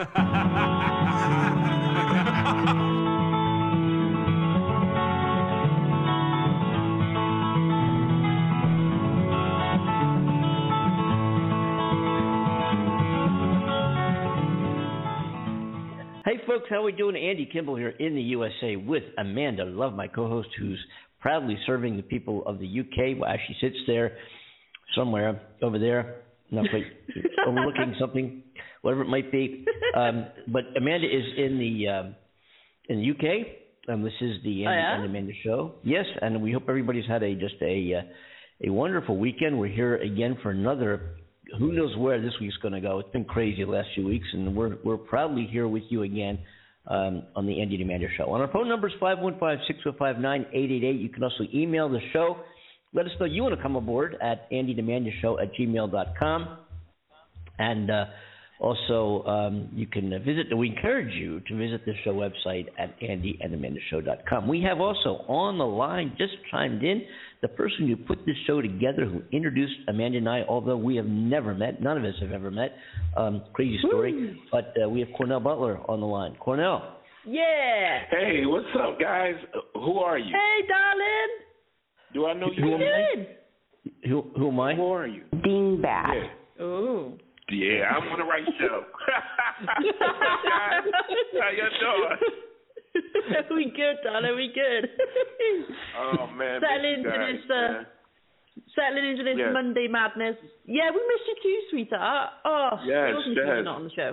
Hey folks, how we doing? Andy Kimble here in the USA with Amanda. Love, my co-host, who's proudly serving the people of the UK while she sits there somewhere over there, not quite overlooking something, whatever it might be. But Amanda is in the UK, and this is the Andy and Amanda Show. Yes, and we hope everybody's had a wonderful weekend. We're here again for another. Who knows where this week's going to go? It's been crazy the last few weeks, and we're proudly here with you again on the Andy and Amanda Show. And our phone number is 515-605-9888. You can also email the show. Let us know you want to come aboard at andyandamandaShow@gmail.com. And also, you can visit, we encourage you to visit the show website at andyandamandaShow.com. We have also on the line, just chimed in, the person who put this show together, who introduced Amanda and I, although we have never met, none of us have ever met, crazy story, but we have Cornell Butler on the line. Cornell. Yeah. Hey, what's up, guys? Who are you? Hey, darling. Do I know you? Who am I? Who are you? Dingbat. Yeah. Ooh. Yeah, I'm on the right show. How y'all doing? We good, darling. We good. Oh man, settling into this yes. Monday madness. Yeah, we missed you too, sweetheart. Oh, yes, you're not on the show.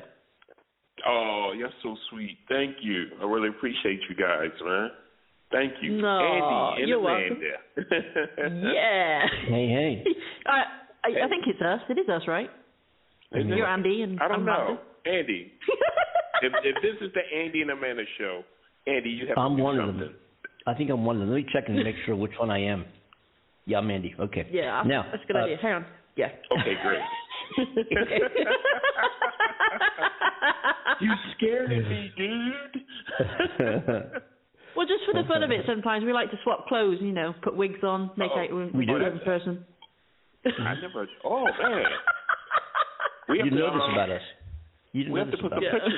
Oh, you're so sweet. Thank you. I really appreciate you guys, man. Thank you, Andy and Amanda. Yeah. Hey. I think it's us. It is us, right? You're Andy and I don't know, Andy. if this is the Andy and Amanda Show. Andy, you have I'm to do one something. Of them. I think I'm one of them. Let me check and make sure which one I am. Yeah, I'm Andy. Okay. Yeah, that's a good idea. Hang on. Yeah. Okay, great. You scared me, dude. Well, just for the fun of it, sometimes we like to swap clothes, you know, put wigs on, make out with another person. I never. Oh, man. You didn't notice about us. You didn't notice about us. We have to put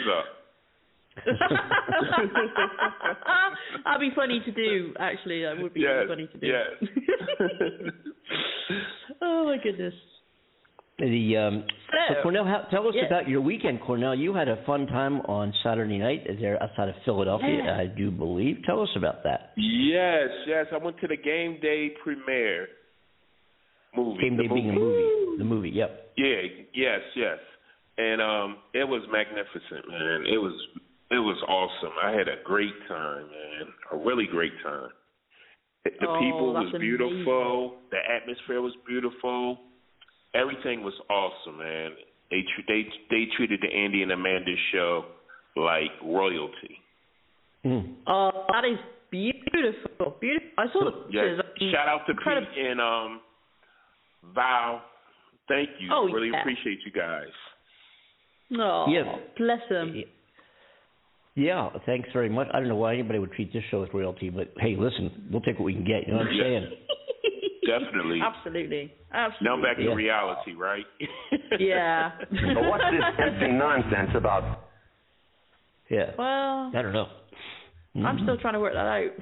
some pictures up. That'd be funny to do. Actually, that would be really funny to do. Yes. Oh my goodness. So Cornell, tell us about your weekend. Cornell, you had a fun time on Saturday night there outside of Philadelphia, I do believe. Tell us about that. Yes. I went to the Game Day premiere movie. Game Day being a movie. The movie. Yep. Yeah. Yes. And it was magnificent, man. It was awesome. I had a great time, man. A really great time. The people was beautiful. Amazing. The atmosphere was beautiful. Everything was awesome, man. They treated the Andy and Amanda Show like royalty. Mm. Oh, that is beautiful. Beautiful. I saw the pictures. Yeah. Shout out to Pete and Val. Thank you. Really appreciate you guys. Oh, bless them. Yeah, thanks very much. I don't know why anybody would treat this show as royalty, but hey, listen, we'll take what we can get. You know what I'm saying? Definitely. Absolutely. Now back to reality, right? Yeah. But what's this empty nonsense about? Yeah. Well, I don't know. Mm-hmm. I'm still trying to work that out.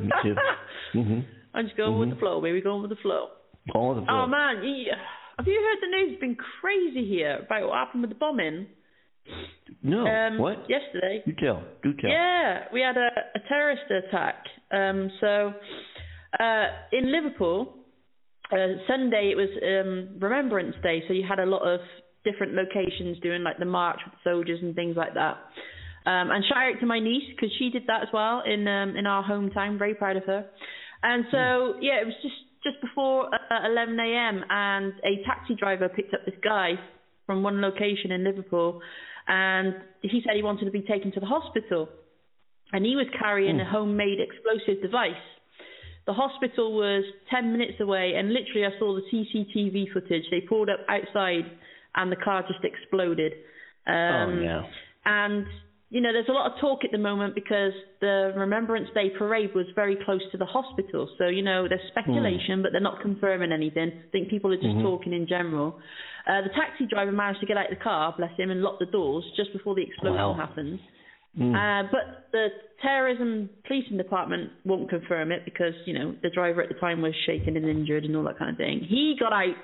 Me too. Mm-hmm. I'm just going with the flow, baby. Going with the flow. All the flow. Oh, man. Yeah. Have you heard the news? It's been crazy here about what happened with the bombing. No. What? Yesterday. You tell. Do tell. Yeah, we had a terrorist attack. So in Liverpool, Sunday it was Remembrance Day, so you had a lot of different locations doing like the march with soldiers and things like that. And shout out to my niece because she did that as well in our hometown. Very proud of her. And so it was just before 11 a.m. and a taxi driver picked up this guy from one location in Liverpool and he said he wanted to be taken to the hospital and he was carrying a homemade explosive device. The hospital was 10 minutes away and literally I saw the CCTV footage. They pulled up outside and the car just exploded. And you know, there's a lot of talk at the moment because the Remembrance Day parade was very close to the hospital. So, you know, there's speculation, but they're not confirming anything. I think people are just talking in general. The taxi driver managed to get out of the car, bless him, and lock the doors just before the explosion happened. But the terrorism policing department won't confirm it because, you know, the driver at the time was shaken and injured and all that kind of thing. He got out,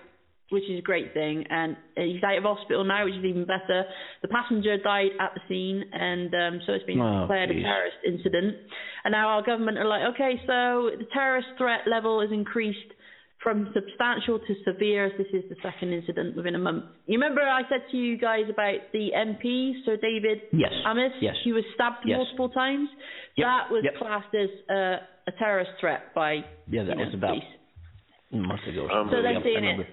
which is a great thing, and he's out of hospital now, which is even better. The passenger died at the scene, and so it's been declared a terrorist incident. And now our government are like, okay, so the terrorist threat level is increased from substantial to severe, as this is the second incident within a month. You remember I said to you guys about the MP, Sir David Amess? Yes. He was stabbed multiple times. Yep. That was classed as a terrorist threat by police. Months ago. So they're seeing it.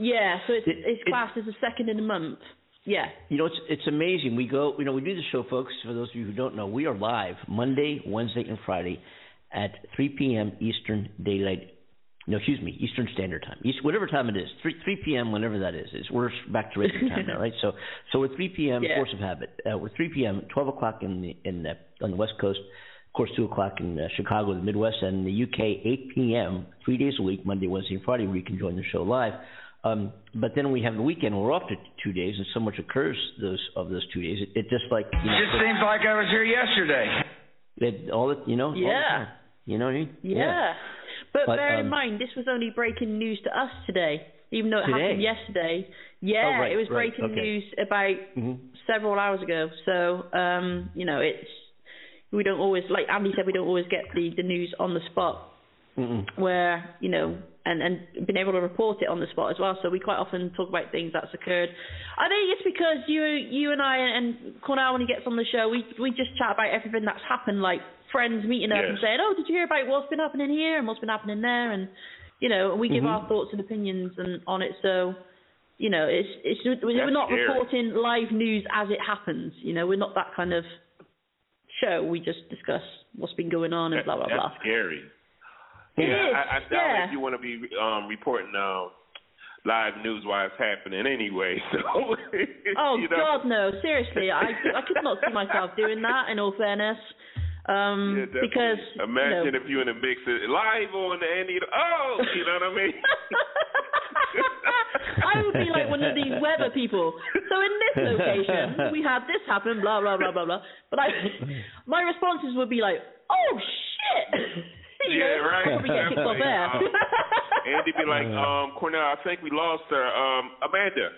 Yeah, so it's classed as a second in a month. Yeah. You know, it's amazing. We go, you know, we do the show, folks. For those of you who don't know, we are live Monday, Wednesday, and Friday at 3 p.m. Eastern Daylight. No, excuse me, Eastern Standard Time. Whatever time it is, 3 p.m., whenever that is. We're back to regular time now, right? So we're 3 p.m., force of habit. We're 3 p.m., 12 o'clock on the West Coast. Of course, 2 o'clock in Chicago, the Midwest, and the UK, 8 p.m., 3 days a week, Monday, Wednesday, and Friday, where you can join the show live. But then we have the weekend. We're off to 2 days, and so much occurs those 2 days. It just like you know, it seems like I was here yesterday. You know what I mean? Yeah. But bear in mind, this was only breaking news to us today, even though it happened yesterday. Yeah, it was breaking news about several hours ago. So, you know, we don't always, like Andy said, we don't always get the news on the spot where, you know, and been able to report it on the spot as well. So we quite often talk about things that's occurred. I think it's because you and I and Cornell, when he gets on the show, we just chat about everything that's happened, like friends meeting up and saying, oh, did you hear about what's been happening here and what's been happening there? And, you know, we give our thoughts and opinions on it. So, you know, we're not reporting live news as it happens. You know, we're not that kind of show. We just discuss what's been going on and blah, blah, blah. That's scary. I doubt if you want to be reporting live news while it's happening anyway. So, God, no. Seriously, I could not see myself doing that, in all fairness. Because imagine if you're in the mix live on the Andy. Oh, you know what I mean? I would be like one of these weather people. So in this location, we had this happen, blah, blah, blah, blah, blah. But my responses would be like, oh, shit. Andy be like, Cornell, I think we lost her. Amanda,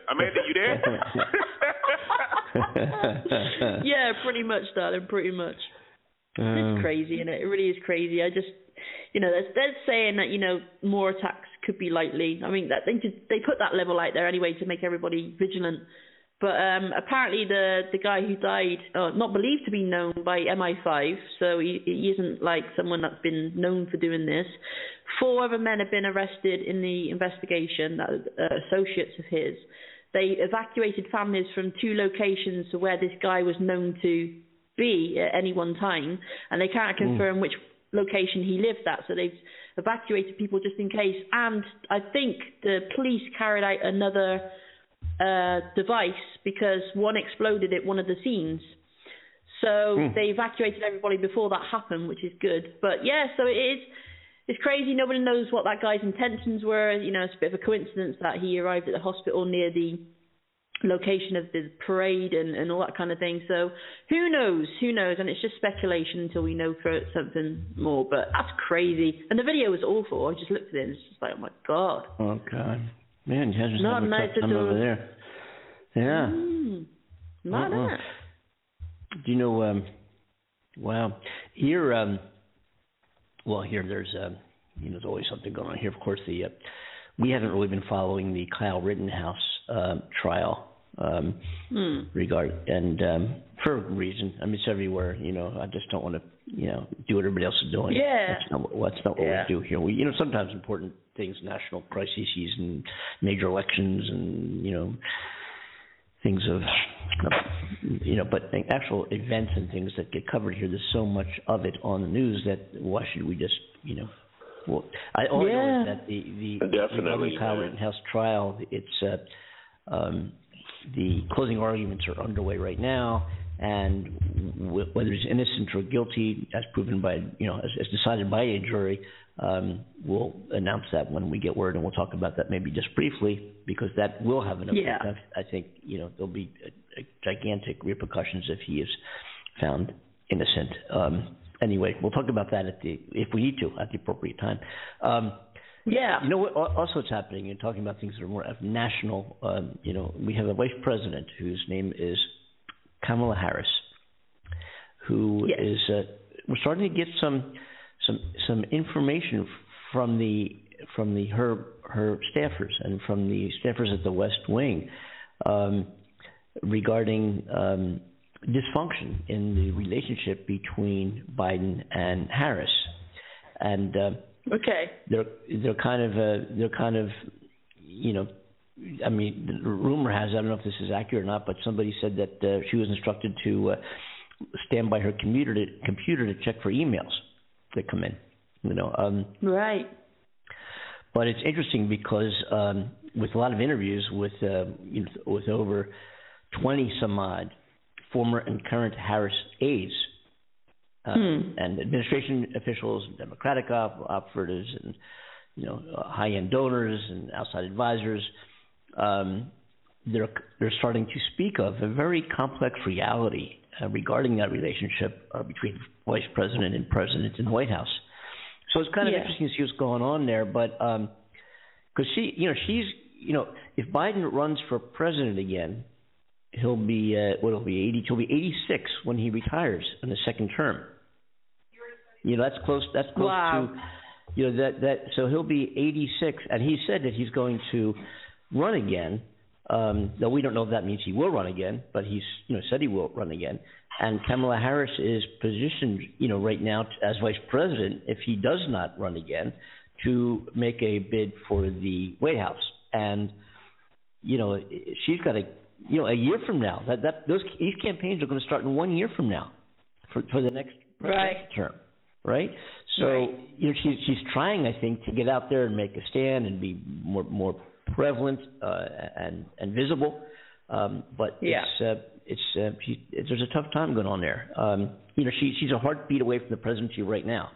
you there? Yeah, pretty much, darling, pretty much. It's crazy, isn't it? It really is crazy. I just, you know, they're saying that, you know, more attacks could be likely. I mean, that they put that level out there anyway to make everybody vigilant. But apparently the guy who died, not believed to be known by MI5, so he isn't like someone that's been known for doing this. 4 other men have been arrested in the investigation, that associates of his. They evacuated families from 2 locations to where this guy was known to be at any one time, and they can't confirm which location he lived at, so they've evacuated people just in case. And I think the police carried out another device because one exploded at one of the scenes, so they evacuated everybody before that happened, which is good. But yeah, so it's crazy. Nobody knows what that guy's intentions were. You know, it's a bit of a coincidence that he arrived at the hospital near the location of the parade and all that kind of thing. So who knows, and it's just speculation until we know for something more. But that's crazy, and the video was awful. I just looked at it and it's just like, oh my god. Okay. Man, you just not nice to do over there. Yeah. Not nice. Do you know, wow, here, here there's, you know, there's always something going on here. Of course, we haven't really been following the Kyle Rittenhouse trial regard, and for a reason. I mean, it's everywhere, you know. I just don't want to, you know, do what everybody else is doing. Yeah. That's not what we do here. We, you know, sometimes important things, national crises and major elections and, you know, things of, you know, but actual events and things that get covered here, there's so much of it on the news that why should we just, you know. Well, I only know that the Kyle Rittenhouse trial, it's the closing arguments are underway right now, and whether he's innocent or guilty, as proven by, as decided by a jury, we'll announce that when we get word, and we'll talk about that maybe just briefly, because that will have an effect. Yeah. I think, there'll be gigantic repercussions if he is found innocent. Anyway, we'll talk about that if we need to at the appropriate time. Yeah. What also is happening, and talking about things that are more of national, we have a vice president whose name is Kamala Harris, who is we're starting to get some information from her staffers and from the staffers at the West Wing regarding dysfunction in the relationship between Biden and Harris, and okay, they're kind of the rumor has, I don't know if this is accurate or not, but somebody said that she was instructed to stand by her computer to check for emails that come in. Right. But it's interesting because with a lot of interviews with over 20 some odd former and current Harris aides and administration officials, and Democratic operatives, and high-end donors and outside advisors, they're starting to speak of a very complex reality regarding that relationship between vice president and president in the White House. So it's kind of interesting to see what's going on there, but because if Biden runs for president again, he'll be 86 when he retires in the second term. That's close. That's close to So he'll be 86, and he said that he's going to run again. Though we don't know if that means he will run again, but he's said he will run again. And Kamala Harris is positioned, right now as vice president, if he does not run again, to make a bid for the White House. And she's got a year from now. These campaigns are going to start in 1 year from now, for the next term, right? So she's trying, I think, to get out there and make a stand and be more prevalent and visible. But there's a tough time going on there. She's a heartbeat away from the presidency right now.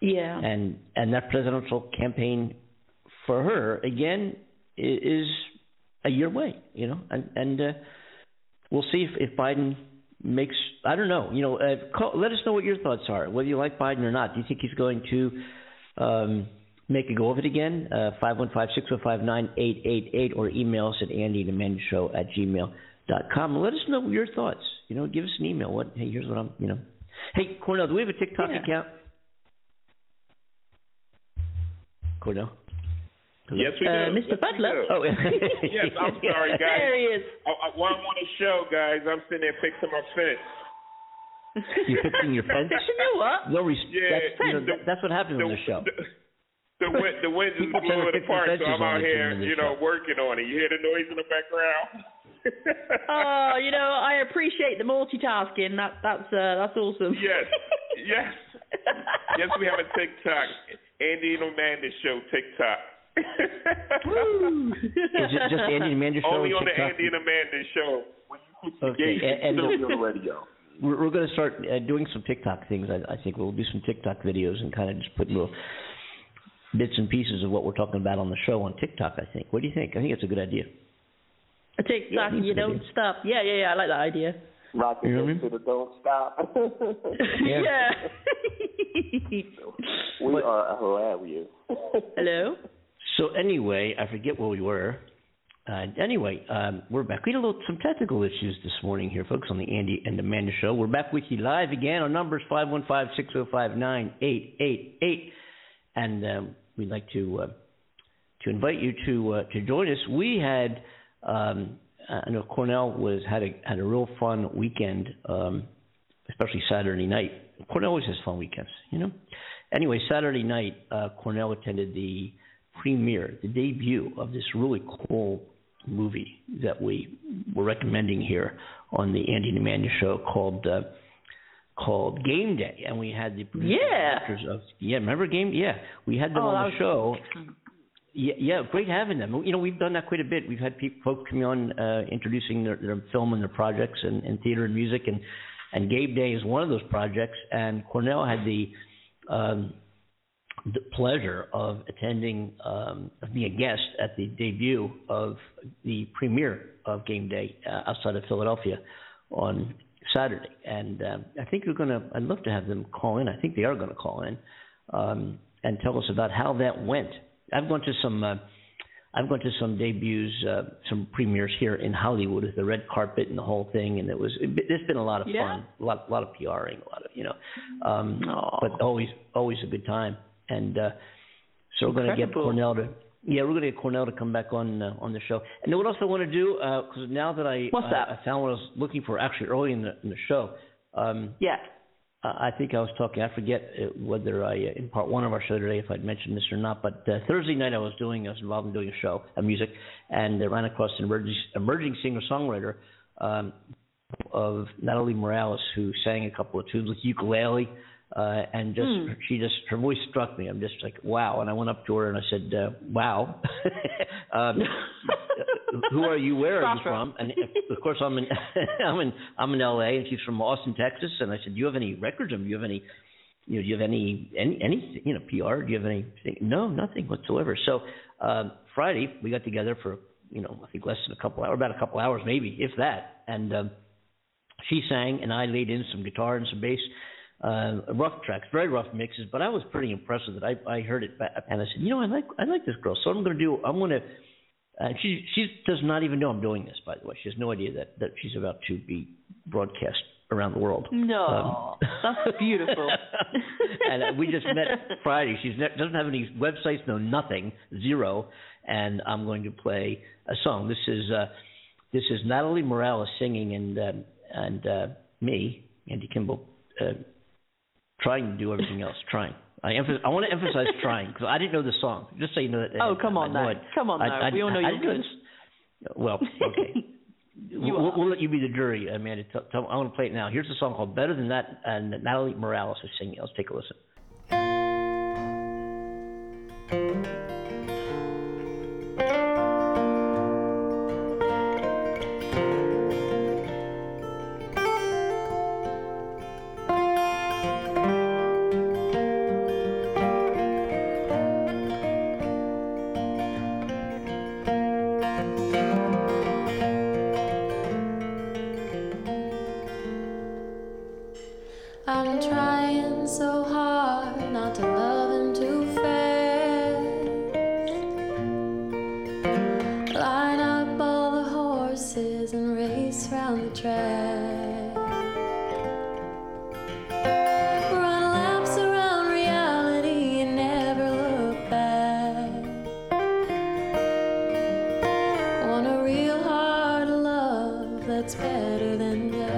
Yeah. And that presidential campaign for her again is a year away. We'll see if Biden makes. I don't know. Let us know what your thoughts are. Whether you like Biden or not, do you think he's going to make a go of it again? 515-605-9888, or email us at andyandamandaShow@gmail.com. Let us know your thoughts. Give us an email. Here's what I'm. Hey, Cornell, do we have a TikTok account? Cornell. Yes, we do. Mr. Butler. Oh, yes, I'm sorry, guys. There he is. While I'm on the show, guys, I'm sitting there fixing my fence. You're fixing your fence? Fixing your what? No respect. Yeah, that's what happens on the show. The wind is blowing it apart, so I'm out here, working on it. You hear the noise in the background? Oh, I appreciate the multitasking. That's awesome. Yes, yes. Yes, we have a TikTok. Andy and Amanda Show TikTok. Woo! Is it just Andy and Amanda Show? Only on TikTok? The Andy and Amanda Show. When you put the on the radio. We're going to start doing some TikTok things. I think we'll do some TikTok videos and kind of just put little bits and pieces of what we're talking about on the show on TikTok, I think. What do you think? I think it's a good idea. A TikTok, you don't stop. Yeah, I like that idea. Rock and roll to the don't stop. We are hilarious. Hello? So anyway, I forget where we were. We're back. We had some technical issues this morning here, folks, on the Andy and Amanda Show. We're back with you live again. Our number is 515-605-9888. And we'd like to invite you to join us. We had I know Cornell had a real fun weekend, especially Saturday night. Cornell always has fun weekends, Anyway, Saturday night, Cornell attended the premiere, the debut of this really cool movie that we were recommending here on the Andy and Amanda Show called Game Day, and we had the producers of remember Game? Yeah, we had them on the show, Yeah, great having them. You know, we've done that quite a bit. We've had folks come on introducing their film and their projects and theater and music, and Game Day is one of those projects. And Cornell had the pleasure of attending, of being a guest at the debut of the premiere of Game Day outside of Philadelphia on Saturday. And I think I'd love to have them call in. I think they are going to call in and tell us about how that went. I've gone to some debuts, some premieres here in Hollywood with the red carpet and the whole thing, and it's been a lot of fun, a lot of PRing, a lot of but always a good time. And so we're going to get Cornell to come back on the show. And then what else I want to do, because now that I found what I was looking for actually early in the show. I think I was talking, I forget whether in part one of our show today, if I'd mentioned this or not, but Thursday night I was involved in doing a show, a music, and I ran across an emerging singer-songwriter of Natalie Morales, who sang a couple of tunes with ukulele, and her voice struck me. I'm just like, wow. And I went up to her and I said, wow. Who are you? Where are you from? And of course, I'm in L.A. and she's from Austin, Texas. And I said, do you have any records? Do you have any? Do you have any PR? Do you have anything? No, nothing whatsoever. So Friday we got together for I think less than a couple hours, about a couple hours maybe, if that. And she sang and I laid in some guitar and some bass. Rough tracks, very rough mixes, but I was pretty impressed with it. I heard it back, and I said, I like this girl. So she does not even know I'm doing this, by the way. She has no idea that she's about to be broadcast around the world. No, that's beautiful. And we just met Friday. She doesn't have any websites, no nothing, zero. And I'm going to play a song. This is Natalie Morales singing and me, Andy Kimble, trying to do everything else. I want to emphasize trying, because I didn't know the song. Just so you know that. Oh, come on, now. Come on, now. We all know you did. Well, okay. We'll let you be the jury, Amanda. I want to play it now. Here's a song called "Better Than That," and Natalie Morales is singing. Let's take a listen. Better than that.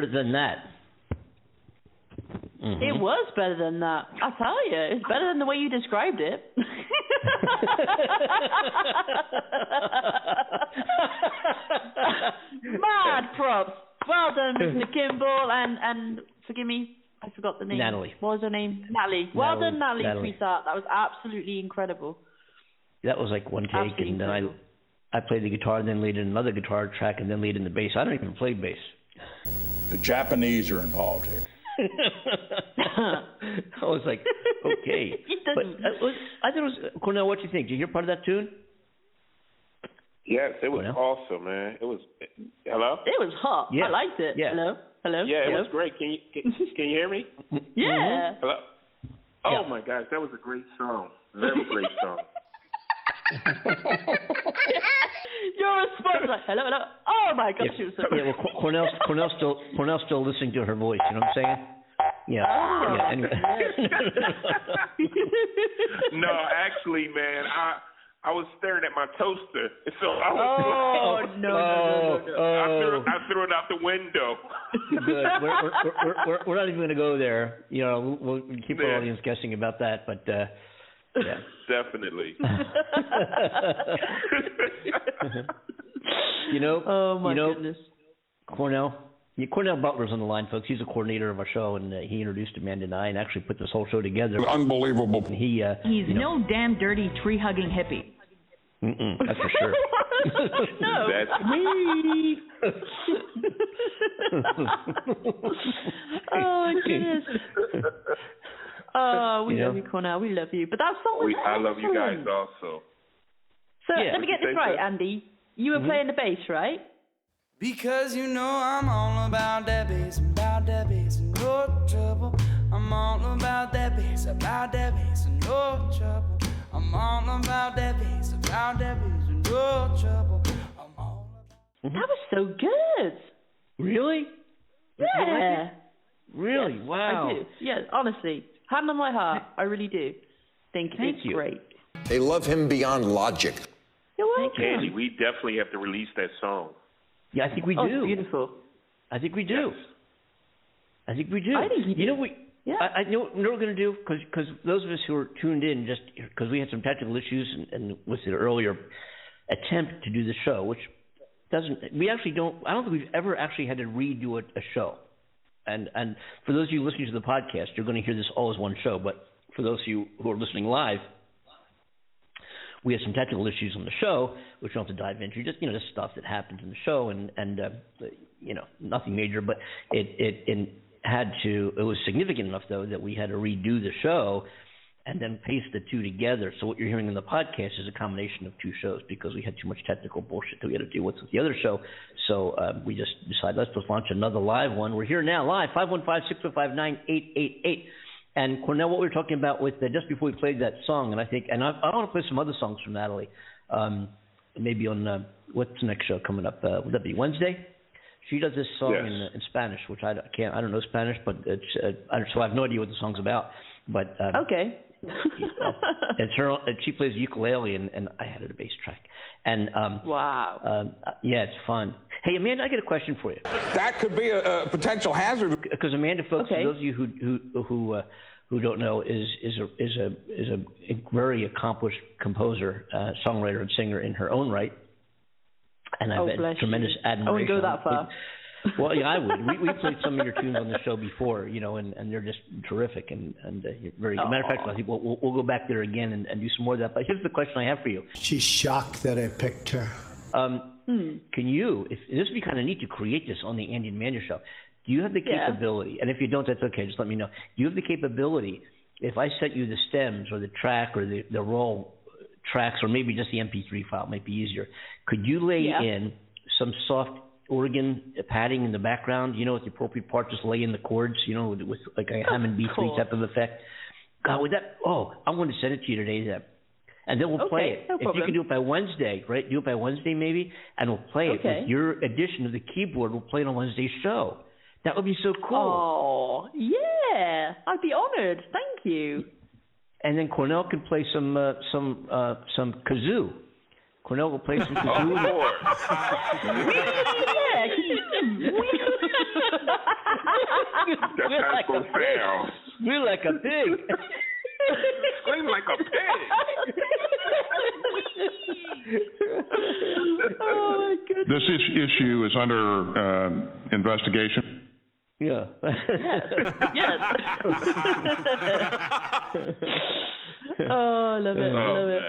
better than that. Mm-hmm. It was better than that. I tell you, it's better than the way you described it. Mad props. Well done, Mr. Kimble, and forgive me, I forgot the name. Natalie. What was her name? Natalie. Well done, Natalie. That was absolutely incredible. That was like one take, absolutely, and then I played the guitar, and then lead in another guitar track, and then lead in the bass. I don't even play bass. The Japanese are involved here. I was like, okay. But I thought it was, Cornell, what do you think? Did you hear part of that tune? Yes, it was awesome, man. It was, hello? It was hot. Yeah. I liked it. Yeah. Hello? Yeah, it was great. Can you hear me? Yeah. Hello? Oh, yeah. My gosh, that was a great song. Very great song. Your response was like, hello, hello. Oh my gosh, she was so good. Yeah, well, Cornell's still listening to her voice. You know what I'm saying? Yeah. Oh, yeah. Anyway. No, actually, man, I was staring at my toaster, so I was. Oh no! I threw it out the window. Good. We're not even going to go there. You know, we'll keep our audience guessing about that, but. Yeah. Definitely. You know, goodness. Cornell Butler's on the line, folks. He's a coordinator of our show, and he introduced Amanda and I, and actually put this whole show together. Unbelievable. And he's no damn dirty tree-hugging hippie. Mm-mm, that's for sure. No, that's me. Oh, goodness. Oh, we love you, Cornell. We love you. But that song was excellent. I love you guys also. So let me get this right, Andy. You were playing the bass, right? Because you know I'm all about that bass, and no trouble. I'm all about that bass, and no trouble. I'm all about that bass, and no trouble. I'm all about. That was so good. Really? Yeah. Really? Yes, wow. I do. Yes, honestly. Hand on my heart, I really do. Thank you. Great. They love him beyond logic. You're welcome. Andy, we definitely have to release that song. Yeah, I think we do. It's beautiful. I think we do. Yes. I think we do. I think you do. I know what we're going to do, because those of us who are tuned in, just because we had some technical issues and with the earlier attempt to do the show, which I don't think we've ever actually had to redo a show. And for those of you listening to the podcast, you're going to hear this all as one show. But for those of you who are listening live, we have some technical issues on the show, which we'll have to dive into. Just just stuff that happens in the show, and nothing major. But it was significant enough though that we had to redo the show and then paste the two together. So what you're hearing in the podcast is a combination of two shows, because we had too much technical bullshit that we had to deal with the other show. So we just decided, let's just launch another live one. We're here now live, 515-605-9888. And Cornell, what we were talking about with just before we played that song, and I think, and I want to play some other songs from Natalie, maybe on what's the next show coming up? Would that be Wednesday? She does this song in Spanish, which I don't know Spanish, but it's, so I have no idea what the song's about. But okay. It's her. She plays ukulele, and I had a bass track. And wow. It's fun. Hey, Amanda, I got a question for you. That could be a potential hazard. Because Amanda, folks, for those of you who don't know, is a very accomplished composer, songwriter, and singer in her own right. And I've had tremendous admiration. I wouldn't go that far. Well, yeah, I would. We played some of your tunes on the show before, and they're just terrific and you're very good. Matter of fact, I think we'll go back there again and do some more of that. But here's the question I have for you. She's shocked that I picked her. Can you, if this would be kind of neat to create this on the Andy and Amanda Show, do you have the capability, and if you don't, that's okay, just let me know. Do you have the capability, if I sent you the stems or the track or the roll tracks or maybe just the MP3 file, might be easier, could you lay in some soft organ padding in the background, with the appropriate part, just lay in the chords, with like a Hammond B3 type of effect. God, would that, I'm going to send it to you today then. And then we'll play it. No problem. If you can do it by Wednesday, right? Do it by Wednesday maybe, and we'll play it with your addition of the keyboard. We'll play it on Wednesday's show. That would be so cool. Oh, yeah. I'd be honored. Thank you. And then Cornell can play some kazoo. Cornell will play some kazoo. Oh, Lord. Yeah. We're like a pig. Scream like a pig. Oh, my goodness. This issue is under investigation. Yeah. Yes. Oh, I love it. I love it.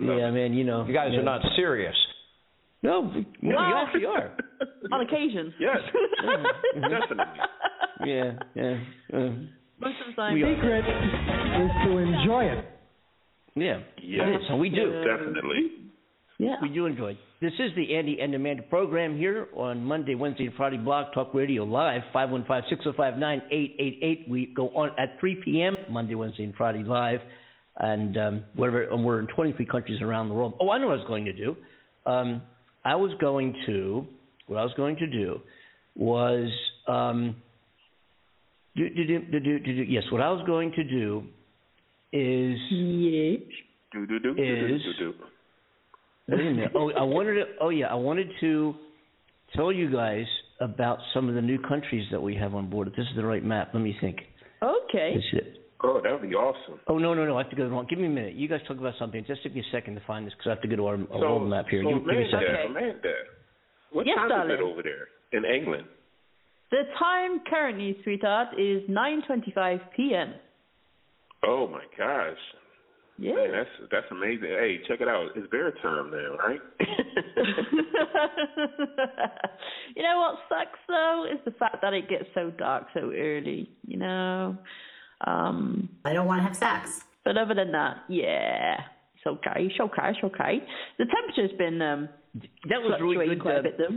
Yeah, man, you know. You guys are not serious. No, you actually are. On occasion. Yes. Definitely. Yeah. Most of the time. The secret is to enjoy it. Yeah. Yes. So we do. Definitely. Yeah. We do enjoy it. This is the Andy and Amanda program here on Monday, Wednesday, and Friday, Block Talk Radio Live, 515-605-9888. We go on at 3 p.m. Monday, Wednesday, and Friday live, and we're in 23 countries around the world. Oh, I know what I was going to do. Wait a minute. I wanted to tell you guys about some of the new countries that we have on board. If this is the right map, let me think. Okay. Oh, that would be awesome. Oh, no. I have to go wrong. Give me a minute. You guys talk about something. Just give me a second to find this because I have to go to our world map here. Give me a second. Amanda, what time is it over there in England? The time currently, sweetheart, is 9:25 p.m. Oh, my gosh. Yeah, man, that's amazing. Hey, check it out. It's bear time now, right? You know what sucks though is the fact that it gets so dark so early. You know, I don't want to have sex. But other than that, yeah, it's okay. It's okay. The temperature's been that was really good. Quite a bit, though.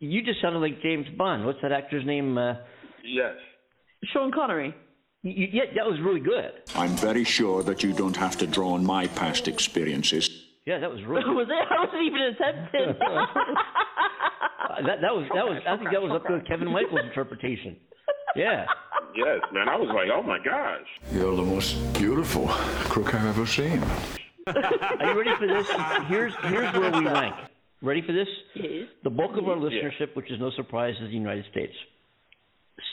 You just sounded like James Bond. What's that actor's name? Yes, Sean Connery. Yeah, that was really good. I'm very sure that you don't have to draw on my past experiences. Yeah, that was really good. Was it? I wasn't even attempting. I think that was up to Kevin Michael's interpretation. Yeah. Yes, man, I was like, oh my gosh. You're the most beautiful crook I've ever seen. Are you ready for this? Here's where we rank. Ready for this? Yes. The bulk of our listenership, which is no surprise, is the United States.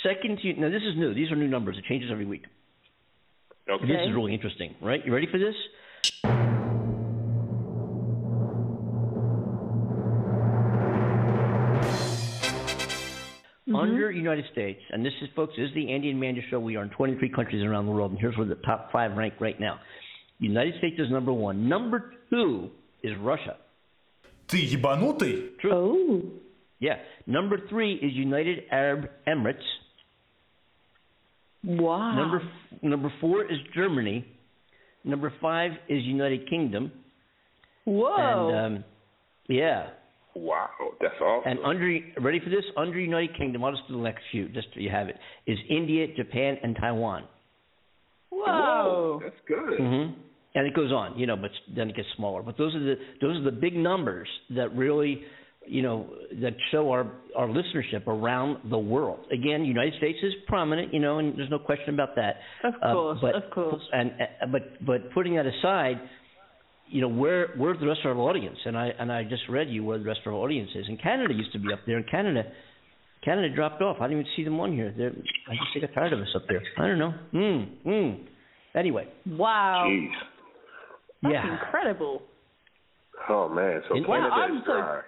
Second to you, now this is new. These are new numbers. It changes every week. Okay. This is really interesting, right? You ready for this? Mm-hmm. Under United States, and this is, folks, this is the Andy and Amanda Show. We are in 23 countries around the world, and here's where the top five rank right now. United States is number one. Number two is Russia. Ты ебанутый? True. Oh. Yeah. Number three is United Arab Emirates. Wow. Number four is Germany. Number five is United Kingdom. Whoa. And, yeah. Wow, that's awesome. And ready for this? Under United Kingdom, I'll just do the next few, just so you have it, is India, Japan, and Taiwan. Whoa. That's good. Mm-hmm. And it goes on, you know, but then it gets smaller. But those are the big numbers that really... you know, that show our listenership around the world. Again, United States is prominent, you know, and there's no question about that. Of course. But putting that aside, you know, where's the rest of our audience? And I just read you where the rest of our audience is. And Canada used to be up there, and Canada dropped off. I didn't even see them on here. I just think they're tired of us up there. I don't know. Anyway. Wow. Jeez. That's incredible. Oh man, so Canada is dry.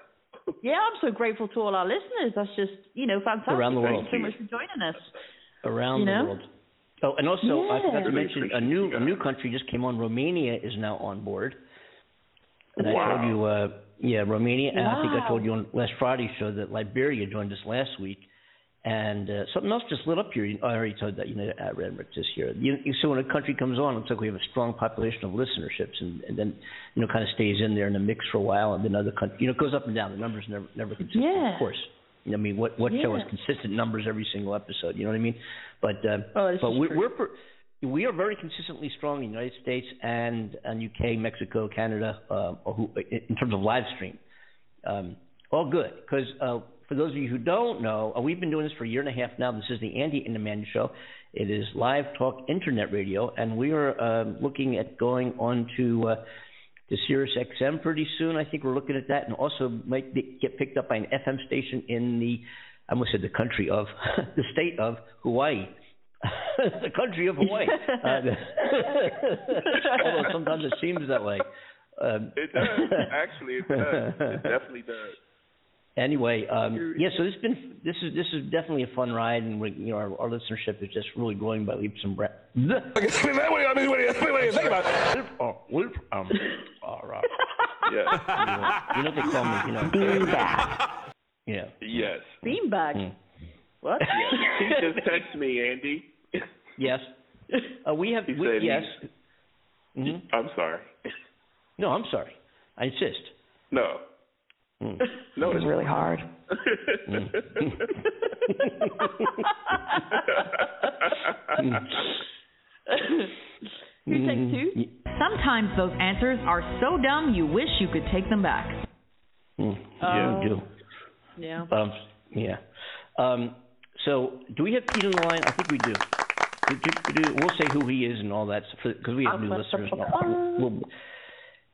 Yeah, I'm so grateful to all our listeners. That's just, you know, fantastic. Around the world. Thank you so much for joining us. Around the world. Oh, and also, I forgot to mention, a new country just came on. Romania is now on board. And I told you, Romania. And I think I told you on last Friday's show that Liberia joined us last week. And something else just lit up here. I already told that, you know, at Red Rick this year. You see, when a country comes on, it's like we have a strong population of listenerships and then, you know, kind of stays in there in the mix for a while and then other countries, you know, it goes up and down. The numbers never consistent, of course. You know, I mean, what show is consistent numbers every single episode? You know what I mean? But we are very consistently strong in the United States and UK, Mexico, Canada, in terms of live stream. All good because – for those of you who don't know, we've been doing this for a year and a half now. This is the Andy and Amanda Show. It is live talk internet radio, and we are looking at going on to SiriusXM pretty soon. I think we're looking at that, and also might get picked up by an FM station in the I almost said the country of, the state of Hawaii. The country of Hawaii. Although sometimes it seems that way. It does. Actually, it does. It definitely does. Anyway, yeah. So this is definitely a fun ride, and we, you know, our listenership is just really growing by leaps and bounds. You know what they call me? You know, beanbag. Yeah. Yes. Beanbag. Mm. What? Yes. He just texted me, Andy. Yes. We have. Yes. Mm-hmm. I'm sorry. No, I'm sorry. I insist. No. Mm. No, it's really hard. Mm. You take two? Sometimes those answers are so dumb you wish you could take them back. Mm. Yeah, we do. Yeah. Yeah. So, do we have Pete on the line? I think we do. We'll say who he is and all that, because we have new listeners.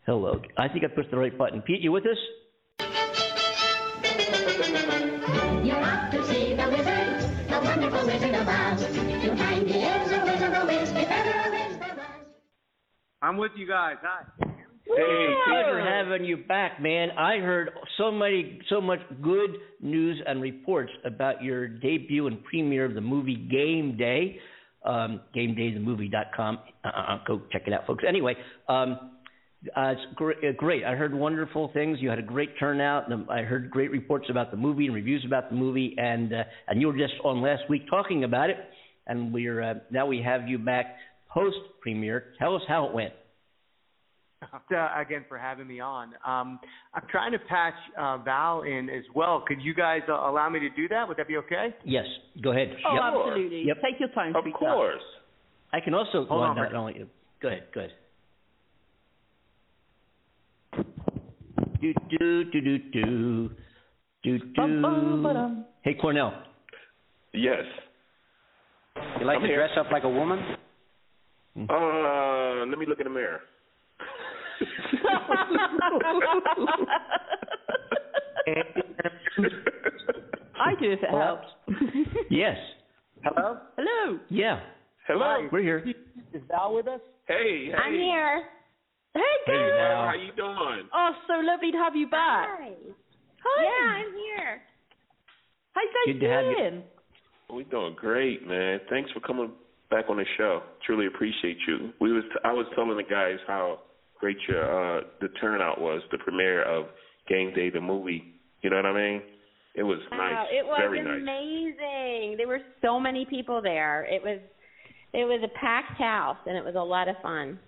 Hello. I think I pushed the right button. Pete, you with us? You ought to see the wizard, the wonderful Wizard of Oz. You find he is a wizard of Oz, if ever a wizard of Oz. I'm with you guys. Hi. Hey, pleasure having you back, man. I heard so much good news and reports about your debut and premiere of the movie Game Day. GameDayTheMovie.com. Go check it out, folks. Anyway, it's great. I heard wonderful things. You had a great turnout. And I heard great reports about the movie and reviews about the movie, and you were just on last week talking about it. And we're now we have you back post premiere. Tell us how it went. Again for having me on. I'm trying to patch Val in as well. Could you guys allow me to do that? Would that be okay? Yes. Go ahead. Oh, yep. Absolutely. Yep. Take your time. Of course. I can also hold on. Go ahead. Go ahead. Do do do do do do do. Hey, Cornell. Yes. You like to dress up like a woman? Let me look in the mirror. I do if it helps. Yes. Hello? Hello. Yeah. Hello. Hi. We're here. Is Val with us? Hey. I'm here. Hey, girl. Hey, Val. How you doing? Oh, so lovely to have you back. Hi. Hi. Yeah, I'm here. How you guys doing? We're doing great, man. Thanks for coming back on the show. Truly appreciate you. I was telling the guys how great your the turnout was, the premiere of Game Day, the movie. You know what I mean? It was nice. It was very amazing. Nice. There were so many people there. It was a packed house, and it was a lot of fun.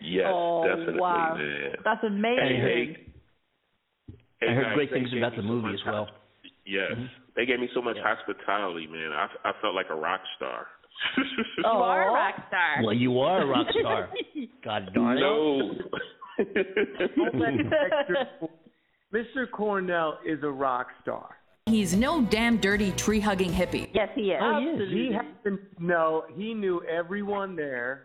Yes, definitely. Wow. Man. That's amazing. I heard great things about the movie as well. Yes. Mm-hmm. They gave me so much hospitality, man. I felt like a rock star. You are a rock star. Well, you are a rock star. God darn it. No. Mr. Cornell is a rock star. He's no damn dirty tree-hugging hippie. Yes, he is. Oh, he has been, no, he knew everyone there.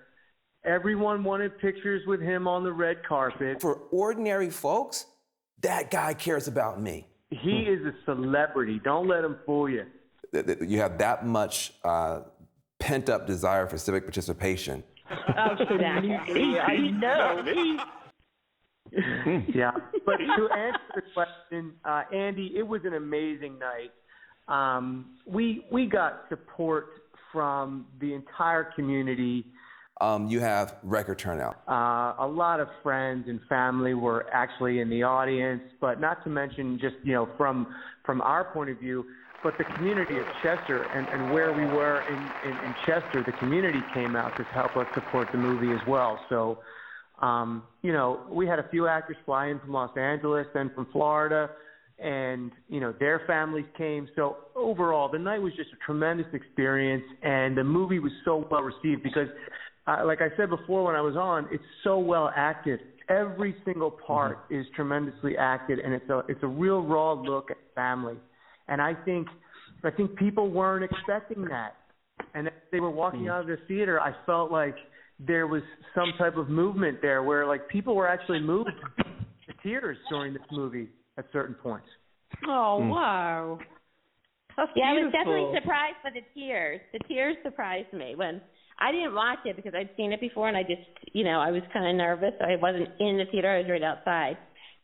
Everyone wanted pictures with him on the red carpet. For ordinary folks, that guy cares about me. He is a celebrity. Don't let him fool you. You have that much... pent-up desire for civic participation. Oh, exactly. I know. Yeah. But to answer the question, Andy, it was an amazing night. We got support from the entire community. You have record turnout. A lot of friends and family were actually in the audience, but not to mention just, you know, from our point of view, but the community of Chester and where we were in Chester, the community came out to help us support the movie as well. So, you know, we had a few actors fly in from Los Angeles and from Florida, and, you know, their families came. So overall, the night was just a tremendous experience, and the movie was so well received because, like I said before when I was on, it's so well acted. Every single part is tremendously acted, and it's a real raw look at family. And I think people weren't expecting that. And as they were walking out of the theater, I felt like there was some type of movement there where, like, people were actually moved to tears during this movie at certain points. Oh, wow. That's yeah, beautiful. I was definitely surprised by the tears. The tears surprised me when I didn't watch it because I'd seen it before, and I just, you know, I was kind of nervous. So I wasn't in the theater. I was right outside,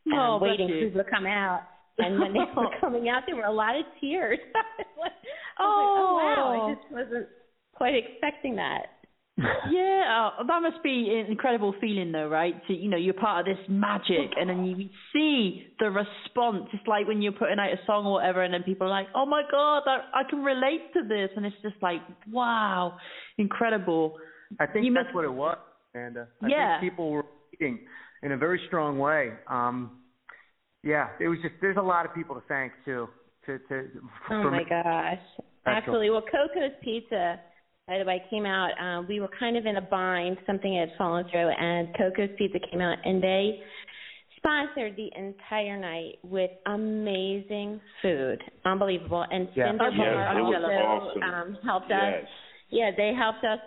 and I'm waiting for people to come out. And when they were coming out, there were a lot of tears. I was like, oh, wow. I just wasn't quite expecting that. Yeah, that must be an incredible feeling, though, right? To, you know, you're part of this magic, and then you see the response. It's like when you're putting out a song or whatever, and then people are like, oh, my God, I can relate to this. And it's just like, wow, incredible. I think that's what it was, Amanda. I think people were reading in a very strong way. Yeah, it was just, there's a lot of people to thank, too. Oh, my gosh. Absolutely. Well, Coco's Pizza, by the way, came out. We were kind of in a bind. Something had fallen through, and Coco's Pizza came out, and they sponsored the entire night with amazing food. Unbelievable. And Cinder Hall also helped us. Yeah, they helped us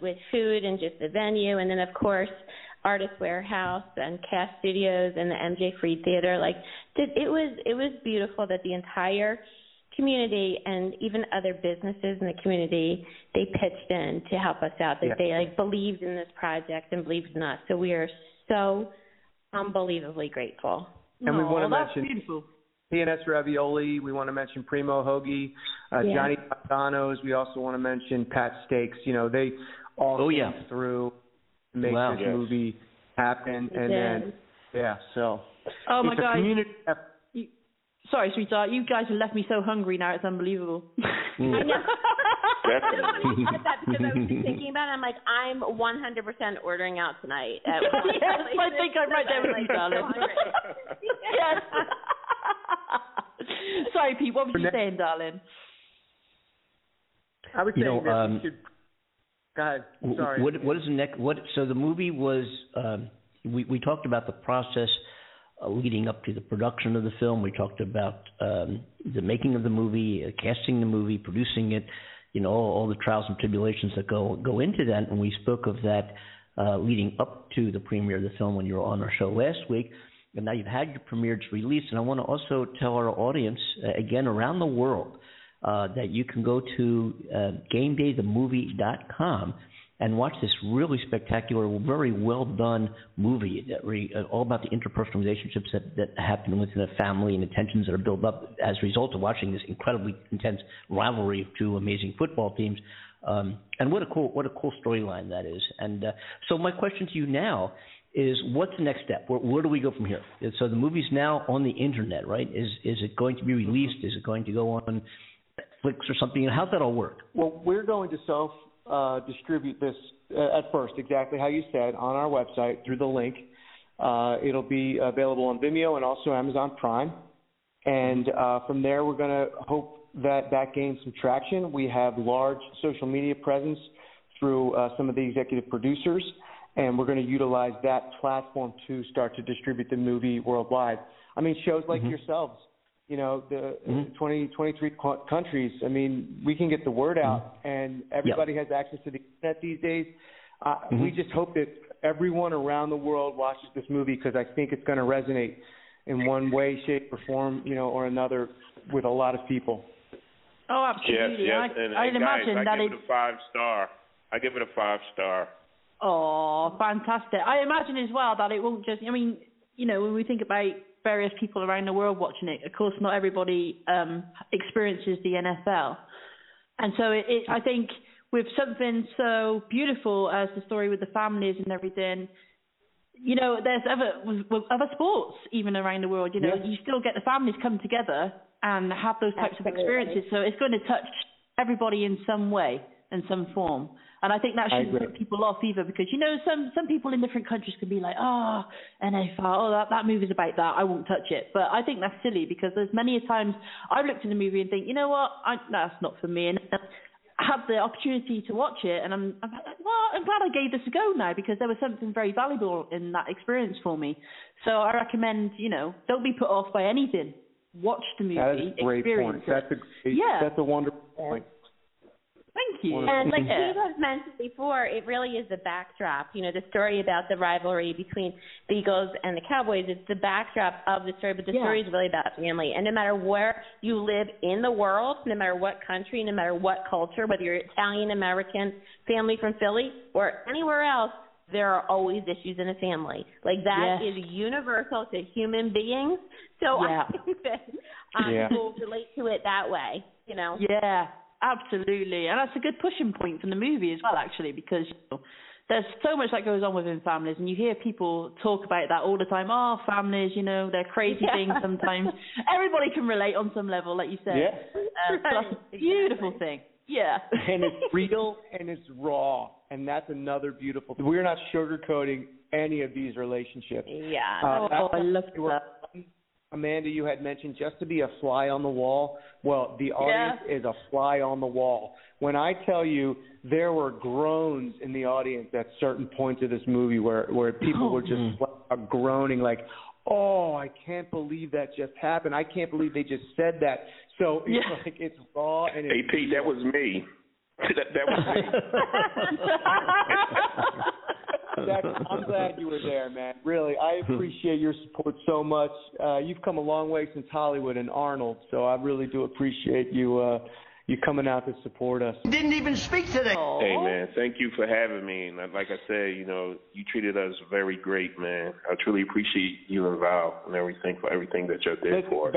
with food and just the venue, and then, of course, Artist Warehouse and Cast Studios and the MJ Freed Theater. Like, it was beautiful that the entire community and even other businesses in the community, they pitched in to help us out. They like believed in this project and believed in us. So we are so unbelievably grateful. And we want to mention P&S Ravioli. We want to mention Primo Hoagie, Johnny Patanos. We also want to mention Pat Stakes. You know, they all came through. Make this movie happen, So, oh my God! Sorry, sweetheart, you guys have left me so hungry now. It's unbelievable. I know. Definitely. I said that because I was thinking about it. I'm like, I'm 100% ordering out tonight. I think I'm right there with you, darling. Yes. Sorry, Pete. What were you saying, darling? I was saying that you should. Go ahead. Sorry. What is the next? So the movie was. We talked about the process leading up to the production of the film. We talked about the making of the movie, casting the movie, producing it. You know, all the trials and tribulations that go into that. And we spoke of that leading up to the premiere of the film when you were on our show last week. And now you've had your premiere, it's released. And I want to also tell our audience again around the world. That you can go to GameDayTheMovie.com and watch this really spectacular, very well-done movie that all about the interpersonal relationships that happen within a family and the tensions that are built up as a result of watching this incredibly intense rivalry of two amazing football teams. And what a cool storyline that is. And so my question to you now is, what's the next step? Where do we go from here? So the movie's now on the internet, right? Is it going to be released? Is it going to go on Netflix or something? How's that all work? Well, we're going to self-distribute this at first, exactly how you said, on our website through the link. It'll be available on Vimeo and also Amazon Prime. And from there, we're going to hope that gains some traction. We have large social media presence through some of the executive producers, and we're going to utilize that platform to start to distribute the movie worldwide. I mean, shows like yourselves, you know, the 23 countries. I mean, we can get the word out, and everybody has access to the internet these days. We just hope that everyone around the world watches this movie because I think it's going to resonate in one way, shape, or form, you know, or another with a lot of people. Oh, absolutely. Yes, yes. And guys, imagine that give it a 5-star. I give it a 5-star. Oh, fantastic. I imagine as well that it won't just, I mean, you know, when we think about various people around the world watching it, of course, not everybody experiences the NFL. And so I think with something so beautiful as the story with the families and everything, you know, there's other sports even around the world, you know, you still get the families come together and have those types of experiences. So it's going to touch everybody in some way. In some form, and I think that shouldn't put people off either, because you know some people in different countries can be like, NFL, that movie's about that, I won't touch it. But I think that's silly, because there's many times I've looked at the movie and think, you know what, that's not for me. And I had the opportunity to watch it, and I'm like, well, I'm glad I gave this a go now, because there was something very valuable in that experience for me. So I recommend, you know, don't be put off by anything. Watch the movie, experience it. That's a wonderful point. Thank you. And like Pete has mentioned before, it really is the backdrop. You know, the story about the rivalry between the Eagles and the Cowboys, it's the backdrop of the story, but the story is really about family. And no matter where you live in the world, no matter what country, no matter what culture, whether you're Italian, American, family from Philly, or anywhere else, there are always issues in a family. Like that is universal to human beings. So I think that people relate to it that way, you know? Yeah, absolutely. And that's a good pushing point from the movie as well, actually, because there's so much that goes on within families, and you hear people talk about that all the time. Oh, families, you know, they're crazy things sometimes. Everybody can relate on some level, like you said. Yeah. That's a beautiful thing. Yeah. And it's real and it's raw. And that's another beautiful thing. We're not sugarcoating any of these relationships. Yeah. I love that. Amanda, you had mentioned just to be a fly on the wall. Well, the audience is a fly on the wall. When I tell you there were groans in the audience at certain points of this movie where people were just groaning like, oh, I can't believe that just happened. I can't believe they just said that. So it's like it's raw. And it's Pete, that was me. That was me. I'm glad you were there, man. Really, I appreciate your support so much. You've come a long way since Hollywood and Arnold, so I really do appreciate you you coming out to support us. You didn't even speak today. Hey, man, thank you for having me. And like I said, you know, you treated us very great, man. I truly appreciate you and Val and everything for everything that you're there for us.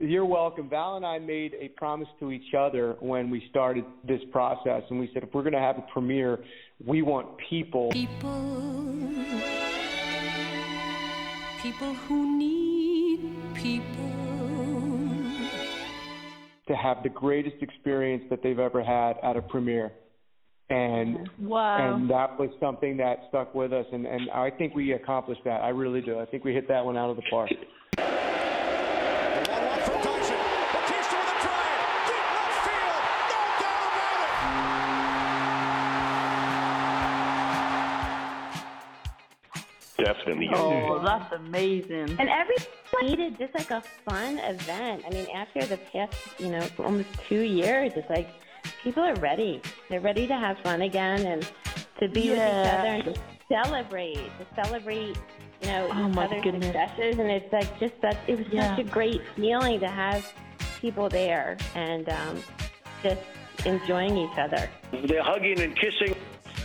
You're welcome. Val and I made a promise to each other when we started this process, and we said if we're going to have a premiere, we want people who need people to have the greatest experience that they've ever had at a premiere. And and that was something that stuck with us, and I think we accomplished that. I really do. I think we hit that one out of the park. Definitely. Oh, that's amazing. And everyone needed just like a fun event. I mean, after the past, you know, almost 2 years, it's like people are ready. They're ready to have fun again and to be with each other and to celebrate, you know, each other's successes. And it's like just such a great feeling to have people there and just enjoying each other. They're hugging and kissing.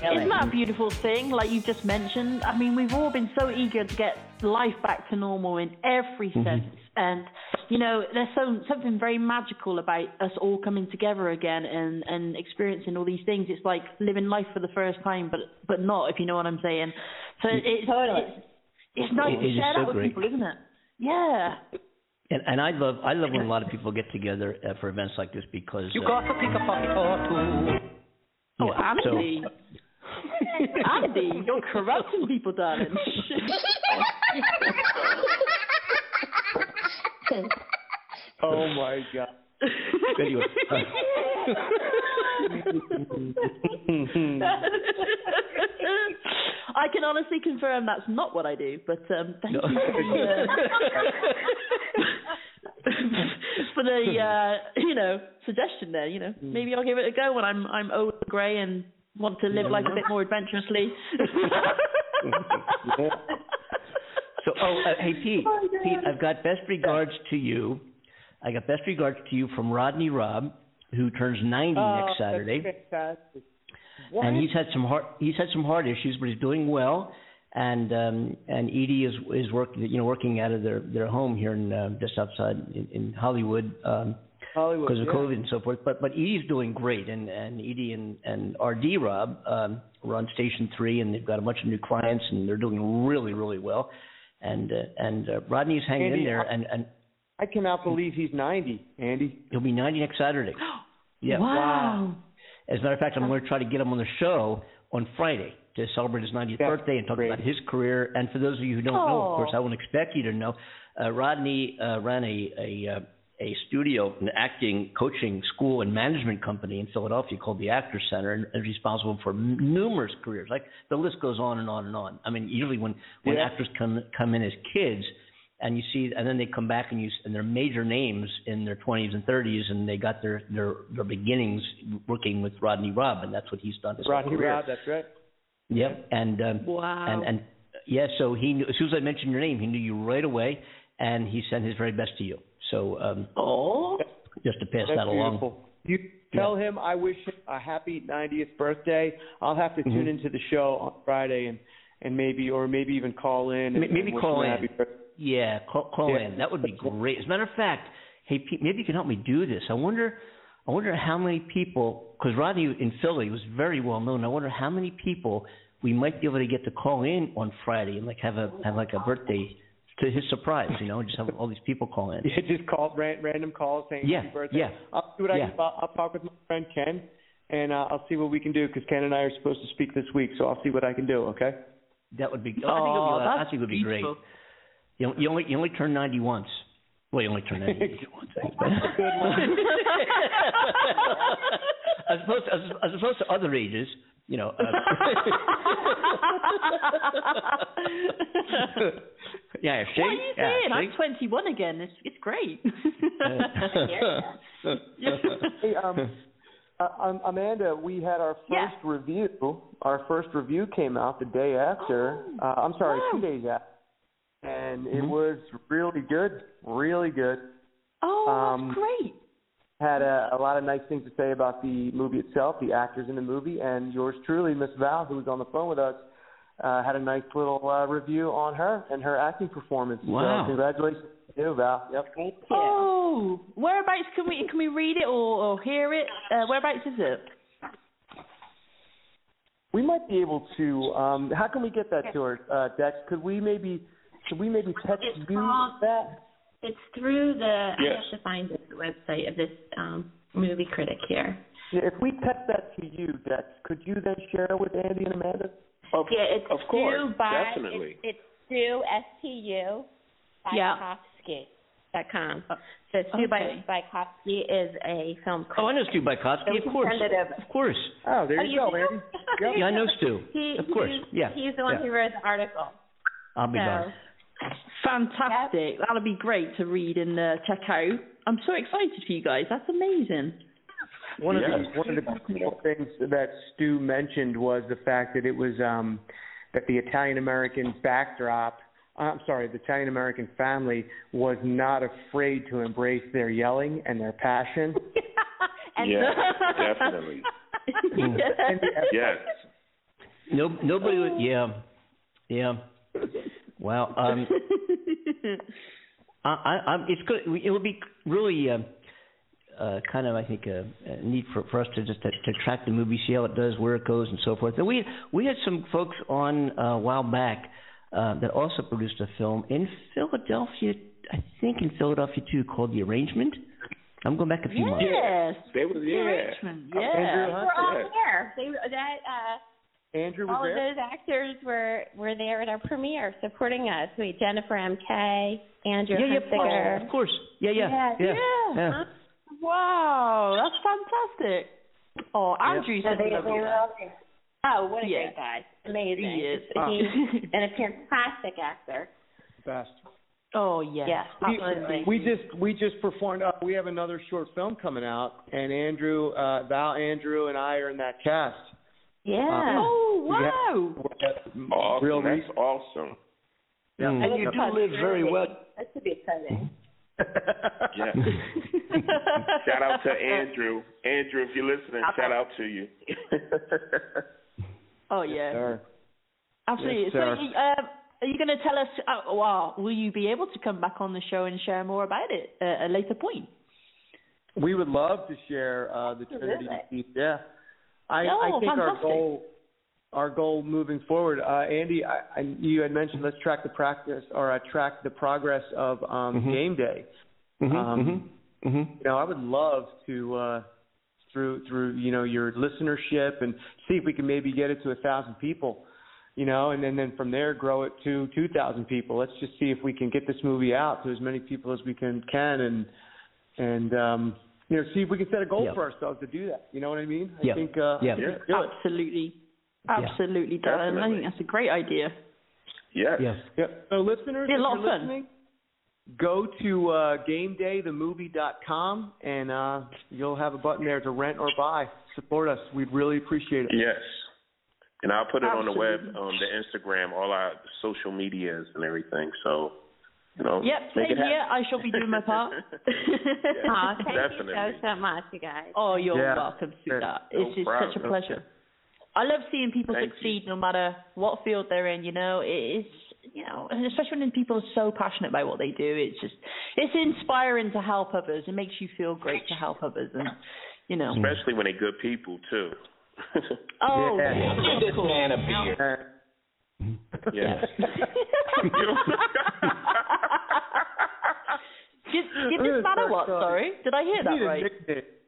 Isn't that a beautiful thing, like you just mentioned? I mean, we've all been so eager to get life back to normal in every sense. And, you know, there's something very magical about us all coming together again and experiencing all these things. It's like living life for the first time, but not, if you know what I'm saying. So it's nice to share that with people, isn't it? Yeah. And I love when a lot of people get together for events like this because... You got to pick a pocket or two. Oh, Andy. Andy, you're corrupting people, darling. Oh, my God. Anyway. I can honestly confirm that's not what I do, but thank you for the, you know, suggestion there, you know. Maybe I'll give it a go when I'm old and grey and want to live life a bit more adventurously. So, hey, Pete, I've got best regards to you. I got best regards to you from Rodney Robb, who turns 90 next Saturday. That's fantastic. What? And he's had some heart issues, but he's doing well. And Edie is working out of their home here in just outside in Hollywood because of COVID and so forth. But Edie's doing great, and Edie and RD Rob were on Station 3, and they've got a bunch of new clients, and they're doing really, really well. And Rodney's hanging in there, and I cannot believe he's 90, Andy. He'll be 90 next Saturday. Yeah. Wow. As a matter of fact, I'm going to try to get him on the show on Friday to celebrate his 90th birthday and talk about his career. And for those of you who don't know, of course, I won't expect you to know, Rodney ran a studio, an acting, coaching school and management company in Philadelphia called the Actors Center, and is responsible for numerous careers. Like the list goes on and on and on. I mean, usually when actors come in as kids, and you see, and then they come back and they're major names in their 20s and 30s, and they got their beginnings working with Rodney Robb, and that's what he's done. Rodney Robb, that's right. Yep, and wow, and yeah, so he knew, as soon as I mentioned your name, he knew you right away, and he sent his very best to you. So, just to pass that along. You tell him I wish him a happy 90th birthday. I'll have to tune into the show on Friday and maybe, or maybe even call in. Maybe call in. Yeah, call in. That would be great. As a matter of fact, hey, Pete, maybe you can help me do this. I wonder how many people, because Rodney in Philly was very well known. I wonder how many people we might be able to get to call in on Friday and like have a birthday to his surprise, you know, just have all these people call in. Yeah, just call random calls saying happy birthday. Yeah. I'll see what I can. I'll talk with my friend Ken, and I'll see what we can do because Ken and I are supposed to speak this week, so I'll see what I can do. Okay. That would be. I think it would be great. You only turn 90 once. Well, you only turn 90 once. As opposed to other ages. You know, yeah. What are you saying? I'm 21 again. It's great. Hey, Amanda, we had our first review. Our first review came out the day after. 2 days after, and it was really good. Really good. Oh, that's great. Had a lot of nice things to say about the movie itself, the actors in the movie, and yours truly, Miss Val, who was on the phone with us, had a nice little review on her and her acting performance. Wow! So congratulations to you, Val. Yep. Thank you. Oh, whereabouts can we read it or hear it? Whereabouts is it? We might be able to. How can we get that to her, Dex? Could we maybe text you that? It's through the, I have to find the website of this movie critic here. Yeah, if we text that to you, Dex, could you then share it with Andy and Amanda? Of course, definitely. It's Stu, S-T-U, Bykofsky.com. So Stu Bykofsky is a film critic. Oh, I know Stu Bykofsky, of course. Of course. Oh, there you go, Andy. Yeah, I know Stu. Of course, yeah. He's the one who wrote the article. I'll be darned. Fantastic. That'll be great to read and check out. I'm so excited for you guys. That's amazing. One of the cool things that Stu mentioned was the fact that it was that the Italian-American backdrop, the Italian-American family was not afraid to embrace their yelling and their passion. Definitely. Yes. Nobody would, yeah. Well, it's good. It would be really kind of, I think, a need for us to just to track the movie, see how it does, where it goes, and so forth. And we had some folks on a while back that also produced a film in Philadelphia, I think in Philadelphia too, called The Arrangement. I'm going back a few months. Yes, they were Arrangement. Yeah, Andrew Hustiger. We're all there. Andrew was all there. All of those actors were there at our premiere supporting us. We had Jennifer MK, Andrew Hustiger. Yeah, of course. Yeah. Wow, that's fantastic. Oh, Andrew's amazing. Oh, what a great guy. Amazing. He is. He's a fantastic actor. Best. Oh, yes. Absolutely. We just performed. We have another short film coming out, and Andrew, Val, Andrew, and I are in that cast. Yeah. Oh, wow. Awesome. Real nice. Awesome. Yeah. And you do live very well. That should be exciting. Yeah. Shout out to Andrew. Andrew, if you're listening, shout out to you. Oh, yeah. Yes, absolutely. Yes, so are you going to tell us, will you be able to come back on the show and share more about it at a later point? We would love to share the Trinity. Yeah. I think our goal moving forward, Andy, you had mentioned let's track the practice or track the progress of Game Day. You know, I would love to through you know your listenership and see if we can maybe get it to 1,000 people, you know, and then from there grow it to 2,000 people. Let's just see if we can get this movie out to as many people as we can and you know, see if we can set a goal for ourselves to do that. You know what I mean? I think absolutely. Absolutely, Darren. I think that's a great idea. Yes. Yeah. So listeners, if you're listening, go to GameDayTheMovie.com, and you'll have a button there to rent or buy. Support us. We'd really appreciate it. Yes. And I'll put it Absolutely. On the web, the Instagram, all our social medias and everything. So, you know, make it happen. Yeah, I shall be doing my part. Oh, thank Definitely. You so much, you guys. Oh, you're welcome, sweetheart. It's just such a pleasure. I love seeing people succeed no matter what field they're in, you know. It's, you know, and especially when people are so passionate about what they do, it's just, it's inspiring to help others. It makes you feel great to help others, and, you know. Especially when they're good people, too. Oh, yeah. This man a beer. Yeah. Give this man a what? Sorry, did I hear that right?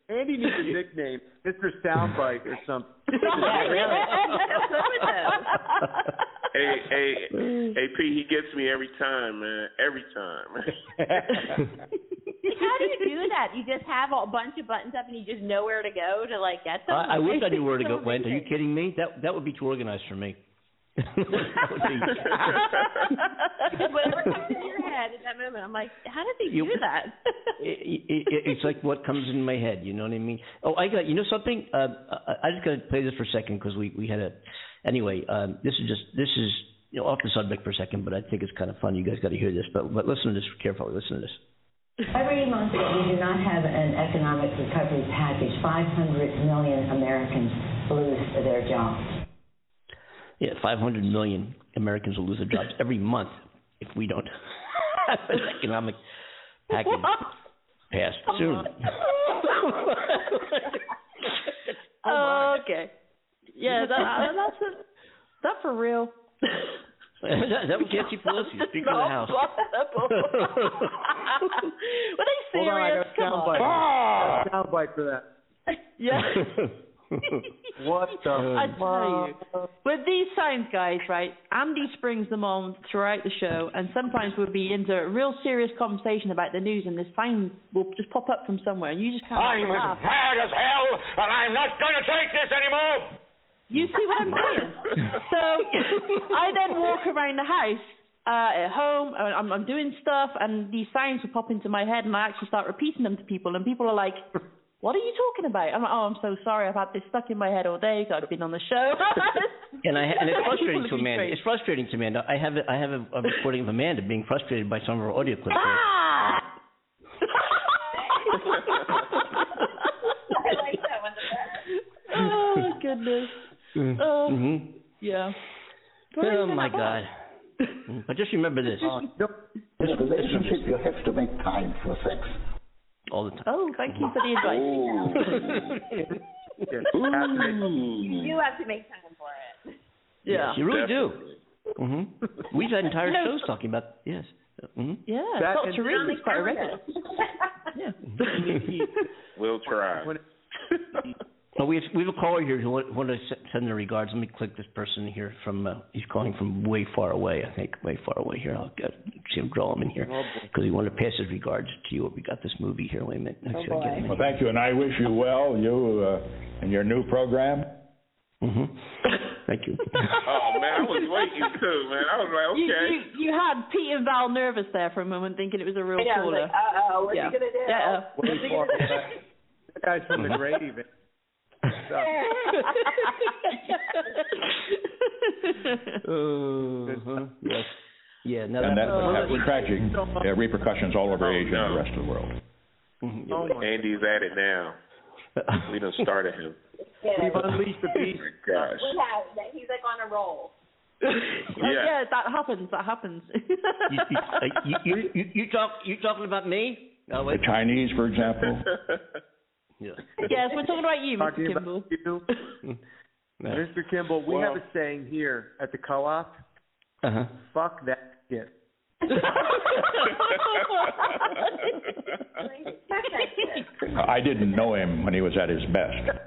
Andy needs a nickname, Mr. Soundbite or something. Hey, Pete, he gets me every time, man. Every time. How do you do that? You just have a bunch of buttons up and you just know where to go to, like, get them? I wish I knew where to go, Wendy. Are you kidding me? That would be too organized for me. Whatever comes in your head at that moment, I'm like, how did they do that? It's like what comes in my head, you know what I mean? Oh, I got, you know something? I just got to play this for a second because we had a, anyway, this is you know, off the subject for a second, but I think it's kind of fun. You guys got to hear this, but listen to this carefully. Listen to this. Every month that we do not have an economic recovery package, 500 million Americans lose their jobs. Yeah, 500 million Americans will lose their jobs every month if we don't have an economic package passed soon. Okay. Yeah, that's for real. That would get you Pelosi. Speak for the House. Were they serious? Hold on, I got a soundbite for that. Yeah. What the I tell you. With these signs, guys, right, Andy springs them on throughout the show, and sometimes we'll be into a real serious conversation about the news, and this sign will just pop up from somewhere, and you just can't. I'm as mad as hell, and I'm not going to take this anymore. You see what I'm saying? So I then walk around the house at home, and I'm doing stuff, and these signs will pop into my head, and I actually start repeating them to people, and people are like, what are you talking about? I'm like, oh, I'm so sorry. I've had this stuck in my head all day because I've been on the show. and it's frustrating to Amanda. It's frustrating to Amanda. I have a recording of Amanda being frustrated by some of her audio clips. Ah! I like that one. Oh, goodness. Mm-hmm. Yeah. Oh, my God. But just remember this. This relationship, you have to make time for sex. All the time. Oh, thank you for the advice. You do have to make time for it. Yeah. Yes, you really definitely. Do. Mm-hmm. We've had entire shows talking about yes. Mm-hmm. Yeah. That's really quite regular. Yeah. We'll try. Oh, we have a caller here who wanted to send their regards. Let me click this person here from. He's calling from way far away. I think way far away here. I'll see him draw him in here because he wanted to pass his regards to you. We got this movie here. Wait a minute. Well, thank you, and I wish you well. You and your new program. Mm-hmm. Thank you. Oh man, I was waiting too, man. I was like, okay. You had Pete and Val nervous there for a moment, thinking it was a real caller. Like, what's he gonna do? What's he gonna do? That guy's from the great event. Yes. Yeah. No, and that was tragic. Repercussions all over Asia and the rest of the world. Mm-hmm. Oh, Andy's at it now. We done started him. We've unleashed the beast. Oh, gosh. He's like on a roll. Yeah, that happens. You talking about me? No, the Chinese, for example. Yeah. Yes, we're talking about you, Mr. Kimble. You. No. Mr. Kimble, we have a saying here at the co-op. Uh-huh. Fuck that shit. I didn't know him when he was at his best.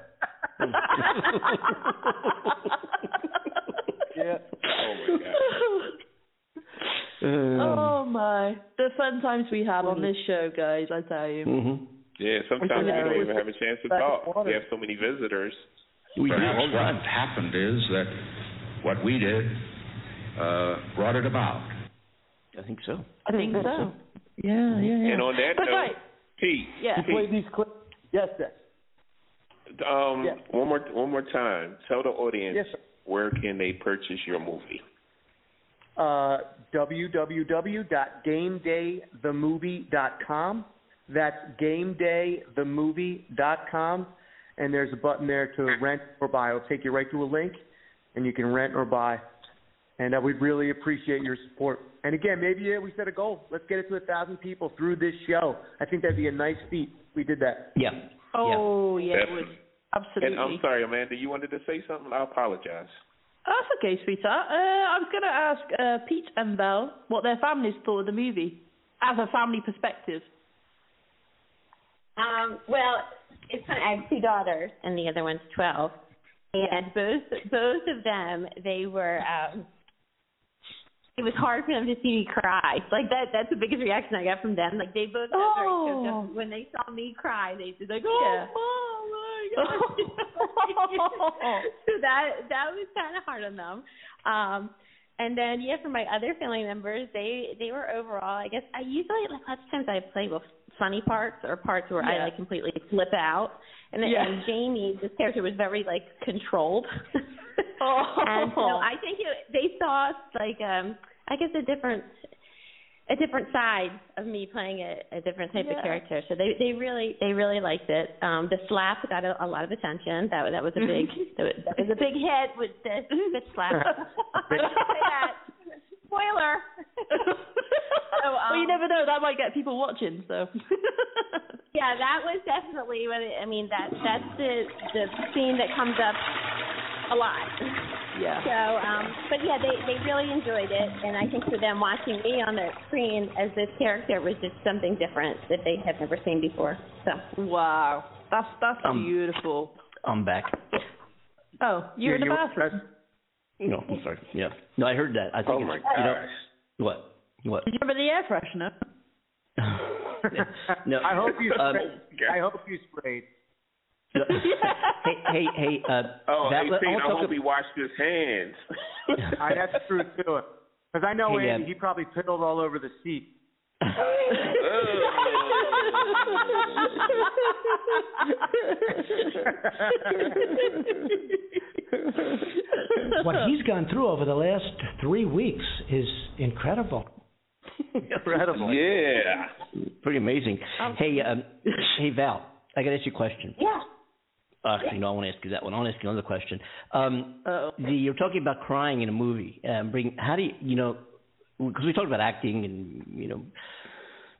Yeah. Oh, my God. Oh, my. The fun times we have on this show, guys, I tell you. Mm-hmm. Yeah, sometimes we don't even have a chance to talk. We have so many visitors. Perhaps what happened is that what we did brought it about. I think so. Yeah. And on that note, Pete. Yeah. Play these clips. Yes, sir. Yes. One more time. Tell the audience where can they purchase your movie. www.GameDayTheMovie.com. That's GameDayTheMovie.com. And there's a button there to rent or buy. It'll take you right to a link, and you can rent or buy. And we'd really appreciate your support. And, again, maybe we set a goal. Let's get it to 1,000 people through this show. I think that'd be a nice feat if we did that. Yeah. Oh, yeah, it would. Absolutely. And I'm sorry, Amanda, you wanted to say something? I apologize. That's okay, sweetheart. I was going to ask Pete and Val what their families thought of the movie as a family perspective. Well, it's funny. I have two daughters, and the other one's 12. And both of them, they were it was hard for them to see me cry. Like, that's the biggest reaction I got from them. Like, they both when they saw me cry, they said, like, oh, my God. So that was kind of hard on them. And then, for my other family members, they were overall, I guess, I usually, like, lots of times I play with funny parts or parts where I, like, completely flip out. And then Jamie, this character, was very, like, controlled. And so I think they saw, like, I guess a different side of me playing a different type of character. So they really liked it. The slap got a lot of attention. That was a big that was a big hit with the slap. Spoiler. So, well, you never know. That might get people watching. So yeah, that was definitely. I mean, that's the scene that comes up a lot. Yeah. So, but yeah, they really enjoyed it, and I think for them watching me on their screen as this character was just something different that they had never seen before. So. Wow, that's beautiful. I'm back. Oh, you're in the bathroom. No, I'm sorry. Yeah. No, I heard that. I think my gosh. What? Did you remember the air freshener? No. I hope you sprayed. No. Hey. I hope he washed his hands. That's true too. Because I know Andy, he probably piddled all over the seat. What he's gone through over the last 3 weeks is incredible. Incredible. Yeah. Pretty amazing. Hey, Val, I got to ask you a question. Yeah. Actually, no, I want to ask you that one. I want to ask you another question. You're talking about crying in a movie. How do you, because we talked about acting and,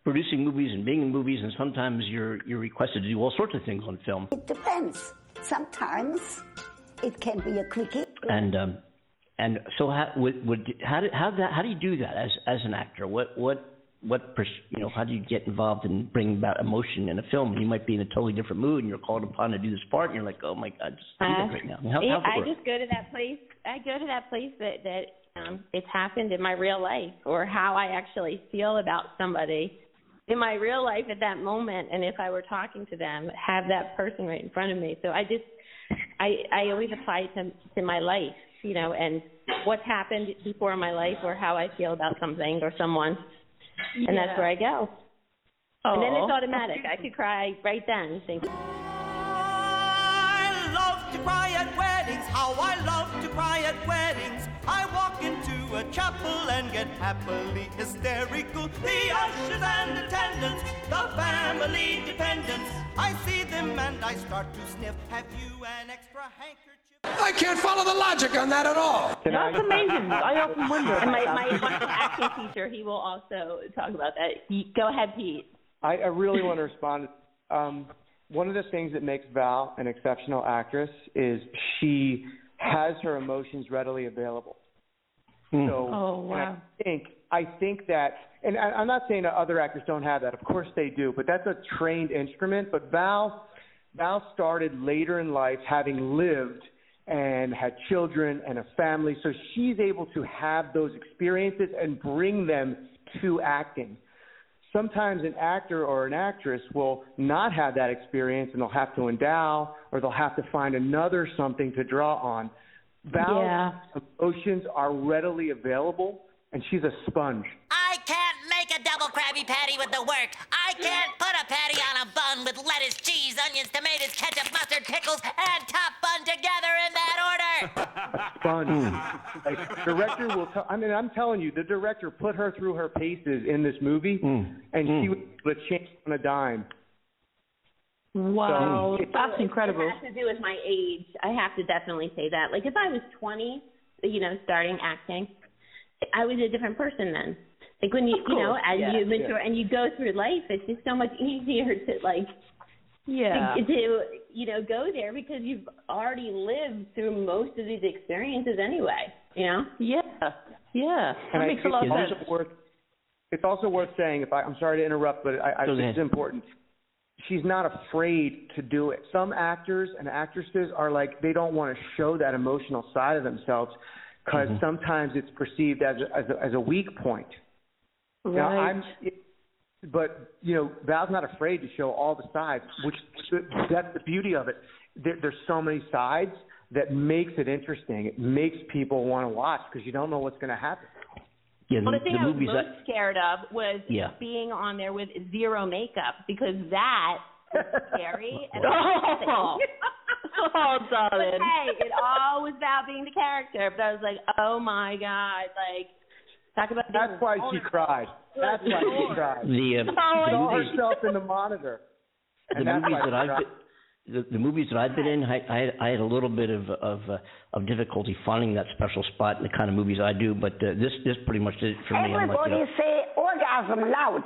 producing movies and being in movies, and sometimes you're requested to do all sorts of things on film. It depends. Sometimes it can be a quickie. And so how do you do that as an actor? How do you get involved in bringing about emotion in a film? You might be in a totally different mood, and you're called upon to do this part, and you're like, oh my God, just do that right now. I go to that place that it's happened in my real life, or how I actually feel about somebody in my real life at that moment, and if I were talking to them, have that person right in front of me. So I always apply it to my life, and what's happened before in my life, or how I feel about something or someone. Yeah. And that's where I go. Aww. And then it's automatic. I could cry right then. I love to cry at weddings. How I love to cry at weddings. I walk into a chapel and get happily hysterical. The ushers and attendants, the family dependents. I see them and I start to sniff. Have you an extra handkerchief? I can't follow the logic on that at all. That's amazing. I often wonder. And my acting teacher, he will also talk about that. Go ahead, Pete. I really want to respond. One of the things that makes Val an exceptional actress is she has her emotions readily available. Mm. So, wow. I think that, and I'm not saying that other actors don't have that. Of course they do, but that's a trained instrument. But Val started later in life, having lived and had children and a family, so she's able to have those experiences and bring them to acting. Sometimes an actor or an actress will not have that experience, and they'll have to endow, or they'll have to find another something to draw on. Val's emotions are readily available, and she's a sponge. I can't make a double Krabby Patty with the work. I can't put a patty on a bun with lettuce, cheese, onions, tomatoes, ketchup, mustard, pickles, and top bun together in that order. Fun. Like, director will tell, I mean, I'm telling you, the director put her through her paces in this movie, and she would change on a dime. Wow, so, that's incredible. It has to do with my age. I have to definitely say that. Like, if I was 20, you know, starting acting, I was a different person then. Like, when you, you know, as you mature and you go through life, it's just so much easier to, like, to, you know, go there because you've already lived through most of these experiences anyway, you know? And that makes a lot of sense. It's also worth saying, if I'm sorry to interrupt, but I think it's important. She's not afraid to do it. Some actors and actresses are like, they don't want to show that emotional side of themselves because sometimes it's perceived as a weak point. Right. Now, but, you know, Val's not afraid to show all the sides, which that's the beauty of it. There's so many sides that makes it interesting. It makes people want to watch because you don't know what's going to happen. Yeah, well, the thing I was most scared of was being on there with zero makeup because that was scary. Oh, darling. Hey, it all was about being the character. But I was like, oh, my God. Like, talk about being That's why she cried. She saw herself in the monitor. And that's why she cried. The movies that I've been in, I had a little bit of difficulty finding that special spot in the kind of movies I do, but this pretty much did it for me. Everybody say orgasm loud.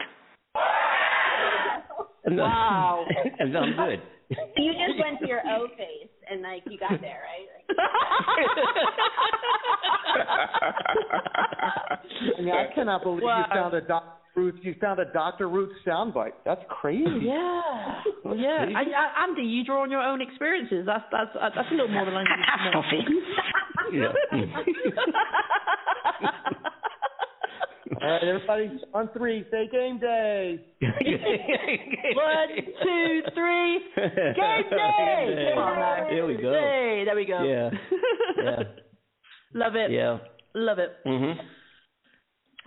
And then, wow. And then I'm good. You just went to your O face and, like, you got there, right? I mean, I cannot believe you found a doctor. You found a Dr. Ruth soundbite. That's crazy. Yeah. Andy, you draw on your own experiences. That's a little more than I need. All right, everybody, on three, say game day. 1, 2, 3, game day. Here we go. Day. There we go. Yeah. Love it. Yeah. Love it. Mm-hmm.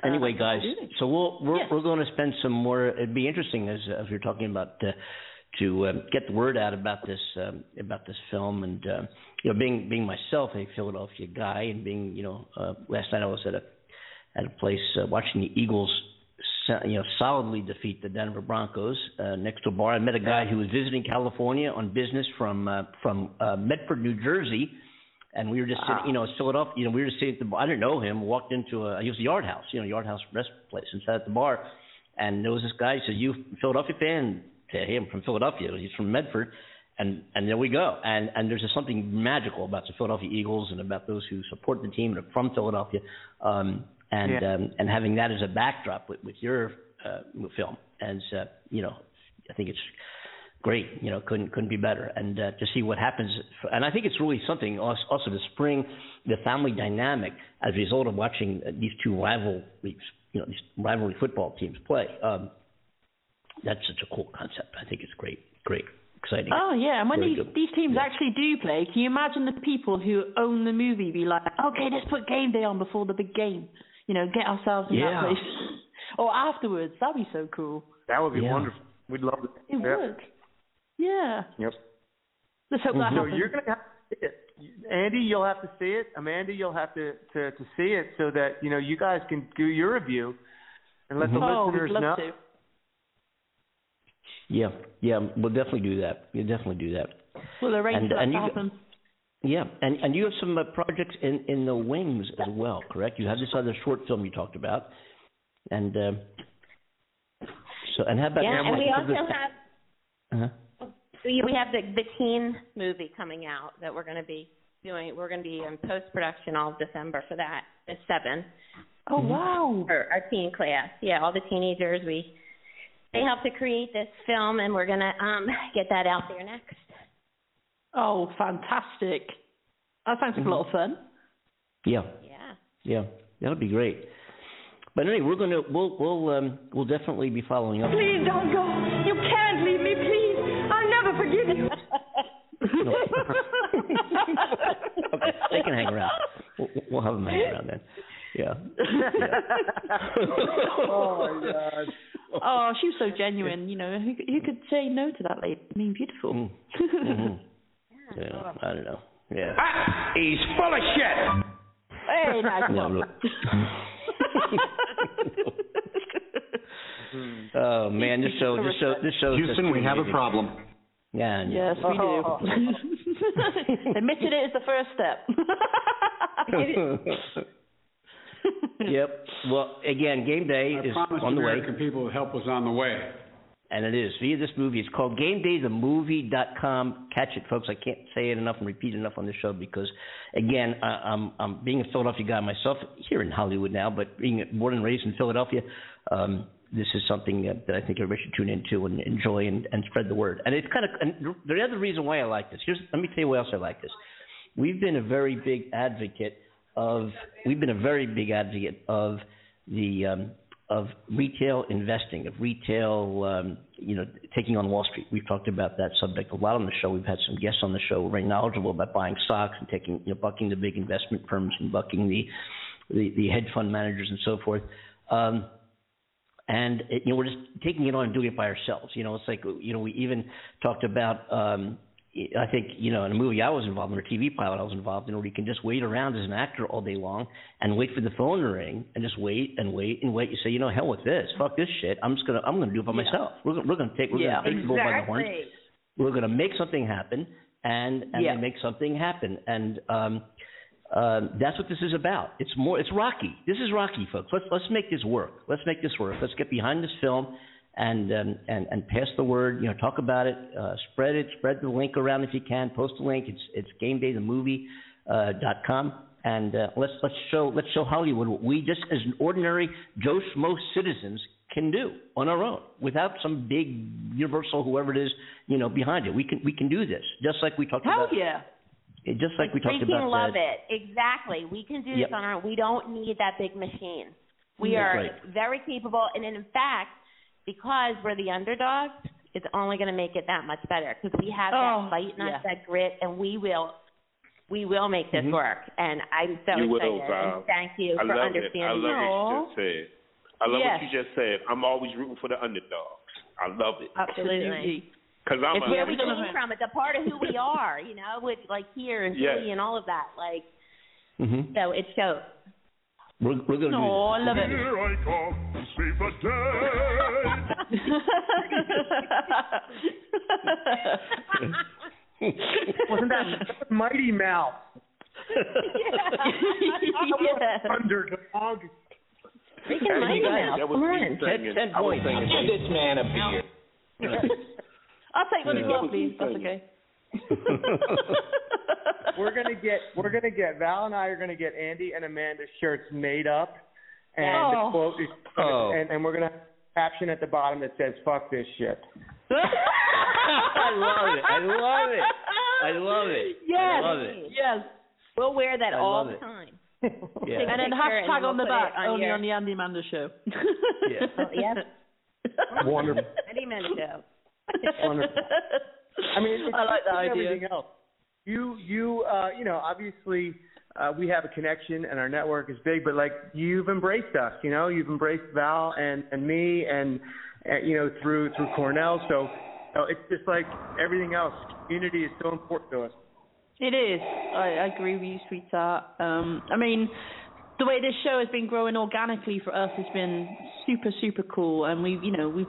Anyway, guys, so we're going to spend some more. It'd be interesting as you're talking about to get the word out about this film, and you know, being myself a Philadelphia guy, and being last night I was at a place watching the Eagles, solidly defeat the Denver Broncos next to a bar. I met a guy who was visiting California on business from Medford, New Jersey. And we were just sitting, Philadelphia, we were just sitting at the bar. I didn't know him. Walked into he was a Yard House, Yard House rest place, and sat at the bar. And there was this guy, he said, "You Philadelphia fan?" Said, "Hey, I'm from Philadelphia." He's from Medford. And there we go. And there's just something magical about the Philadelphia Eagles and about those who support the team and are from Philadelphia. And having that as a backdrop with your film. And, I think it's great, couldn't be better, and to see what happens. And I think it's really something also to spring the family dynamic as a result of watching these two rivalry football teams play. That's such a cool concept. I think it's great, exciting. Oh, yeah, and when these teams actually do play, can you imagine the people who own the movie be like, okay, let's put game day on before the big game, get ourselves in that place. Or afterwards, that'd be so cool. That would be wonderful. We'd love it. It would. Yeah. Yep. Let's hope that happens. You're going to have to see it. Andy, you'll have to see it. Amanda, you'll have to see it so that, you guys can do your review and let the listeners know. Oh, we'd love to. Yeah, we'll definitely do that. We'll arrange that to happen. Yeah, and you have some projects in the wings as well, correct? You have this other short film you talked about. And so, and how about... Yeah, and we also have... Uh-huh. We have the teen movie coming out that we're going to be doing. We're going to be in post-production all of December for that. It's 7. Oh, wow. For our teen class. Yeah, all the teenagers. They helped to create this film, and we're going to get that out there next. Oh, fantastic. That sounds a lot of fun. Yeah. That would be great. But anyway, we'll definitely be following up. Please don't go. You can't leave me, please. Forgive you. No. Okay, they can hang around. We'll have them hang around then. Yeah. Oh, my God. Oh, she was so genuine, you know. Who could say no to that lady? I mean, beautiful. Mm-hmm. Yeah, I don't know. Yeah. Ah, he's full of shit. Hey, nice one. Oh, man, this show. Houston, we have a problem. Yeah. Yes, we do. Admitting it is the first step. Yep. Well, again, Game Day is on the way. I promise people help was on the way. And it is. Via this movie. It's called GameDayTheMovie.com. Catch it, folks. I can't say it enough and repeat it enough on this show because, again, I'm being a Philadelphia guy myself here in Hollywood now, but being born and raised in Philadelphia, this is something that I think everybody should tune into and enjoy and spread the word. And it's kind of the other reason why I like this. Let me tell you why else I like this. We've been a very big advocate of the of retail investing, of retail taking on Wall Street. We've talked about that subject a lot on the show. We've had some guests on the show who are very knowledgeable about buying stocks and taking bucking the big investment firms and bucking the hedge fund managers and so forth. And we're just taking it on and doing it by ourselves. It's like we even talked about. I think, in a movie I was involved in, or a TV pilot I was involved in, where you can just wait around as an actor all day long and wait for the phone to ring and just wait and wait and wait. You say, hell with this. Fuck this shit. I'm gonna do it by myself. We're gonna take the bull by the horns. We're gonna make something happen and they make something happen. And that's what this is about. It's Rocky. This is Rocky, folks. Let's make this work. Let's make this work. Let's get behind this film. And pass the word, talk about it, spread it, spread the link around if you can, post the link. It's GameDayTheMovie.com, and let's show Hollywood what we just as an ordinary Joe Schmo citizens can do on our own without some big universal whoever it is behind it. We can do this just like we talked about. Hell yeah. Just like we talked about. We can love it. Exactly. We can do this on our own. We don't need that big machine. We are very capable, and in fact, because we're the underdogs, it's only going to make it that much better because we have that fight and that grit, and we will make this work. And I'm so excited. Val. Thank you for understanding. I love what you just said. I love what you just said. I'm always rooting for the underdogs. I love it. Absolutely. Because it's where we came from. It's a part of who we are, with here and Philly and all of that. So it shows. We're going to do this. I love it. Here I come to save the day. Wasn't that Mighty Mouse? Underdog. Freaking Mighty Mouse. Come on. Ten points. Give this man a beer. I'll take one as well, please. That's okay. We're gonna get Val and I are gonna get Andy and Amanda's shirts made up, and the quote is, and we're gonna have a caption at the bottom that says "fuck this shit." I love it. Yes. I love it. Yes. We'll wear that all the time. Yeah. And then hashtag and we'll on the back only on the Andy Amanda Show. Yeah. Wonderful. Andy Amanda Show. Wonderful. I mean, I like that idea. Everything else. Obviously, we have a connection and our network is big, but you've embraced us. You've embraced Val and me, and through Cornell. So it's just like everything else. Community is so important to us. It is. I agree with you, sweetheart. The way this show has been growing organically for us has been super, super cool. And we've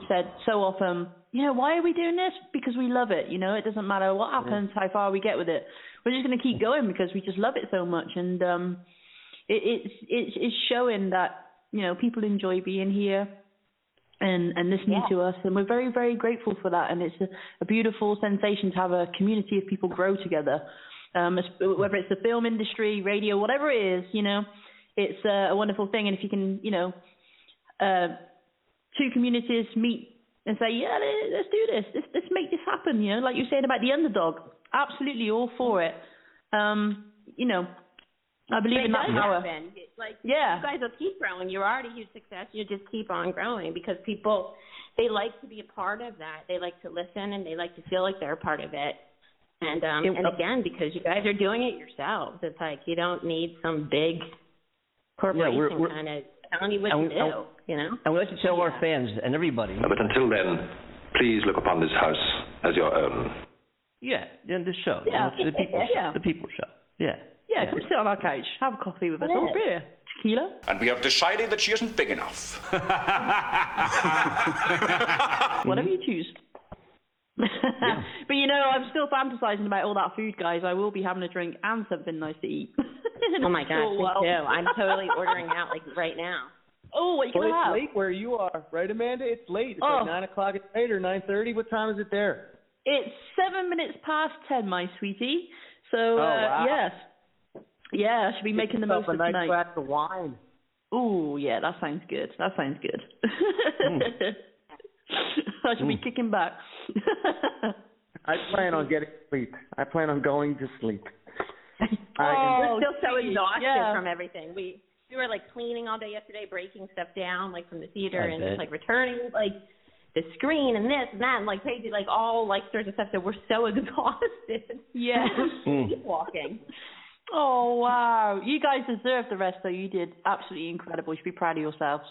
said so often, why are we doing this? Because we love it. It doesn't matter what happens, how far we get with it. We're just going to keep going because we just love it so much. And it's showing that, people enjoy being here and listening to us. And we're very, very grateful for that. And it's a beautiful sensation to have a community of people grow together, whether it's the film industry, radio, whatever it is, it's a wonderful thing. And if you can, two communities meet and say, yeah, let's do this. Let's make this happen, like you said about the underdog. Absolutely all for it. I believe in that power. You guys will keep growing. You're already a huge success. You just keep on growing because people, they like to be a part of that. They like to listen and they like to feel like they're a part of it. And again, because you guys are doing it yourselves, it's like you don't need some big corporation kind of telling you what to do, you know? And we like to tell our fans and everybody. But until then, please look upon this house as your own. Yeah, and the show. Yeah. You know, the people's show. The people show. Yeah. Yeah, come sit on our couch, have a coffee with us, or beer, tequila. And we have decided that she isn't big enough. Whatever you choose. Yeah. But you know, I'm still fantasizing about all that food, guys. I will be having a drink and something nice to eat. Oh my gosh, me too. I'm totally ordering out like right now. Oh, what you can have? It's late where you are, right, Amanda? It's late. It's like 9 o'clock at night or 9:30. What time is it there? It's 7 minutes past 10, my sweetie. So yeah, I should be making the most of tonight. A nice glass of wine. Ooh, yeah, that sounds good. That sounds good. I should be kicking back. I plan on getting sleep. I plan on going to sleep. We're still so exhausted from everything. We were like cleaning all day yesterday, breaking stuff down like from the theater, and just like returning like the screen and this and that, and like Paige, like all like sorts of stuff. So we're so exhausted. Yeah, keep walking. Oh wow, you guys deserve the rest though. You did absolutely incredible. You should be proud of yourselves.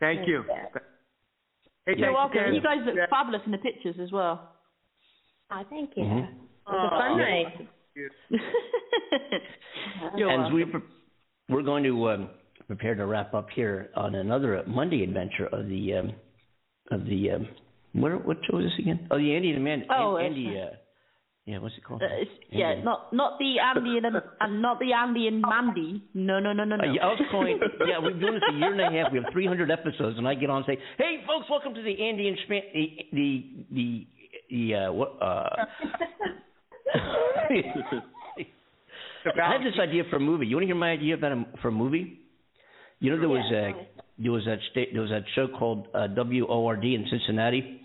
Thank you. Yeah. Hey, you're welcome. You guys look fabulous in the pictures as well. Oh, thank you. Mm-hmm. It was a fun night. And we're going to prepare to wrap up here on another Monday adventure of the what show is this again? Oh, the Andy and Amanda. What's it called? Not the Andy and Mandy. No. I was calling. Yeah, we've been doing this a year and a half. We have 300 episodes, and I get on and say, "Hey, folks, welcome to the Andy and I have this idea for a movie. You want to hear my idea for a movie? You know, there was that show called WORD in Cincinnati.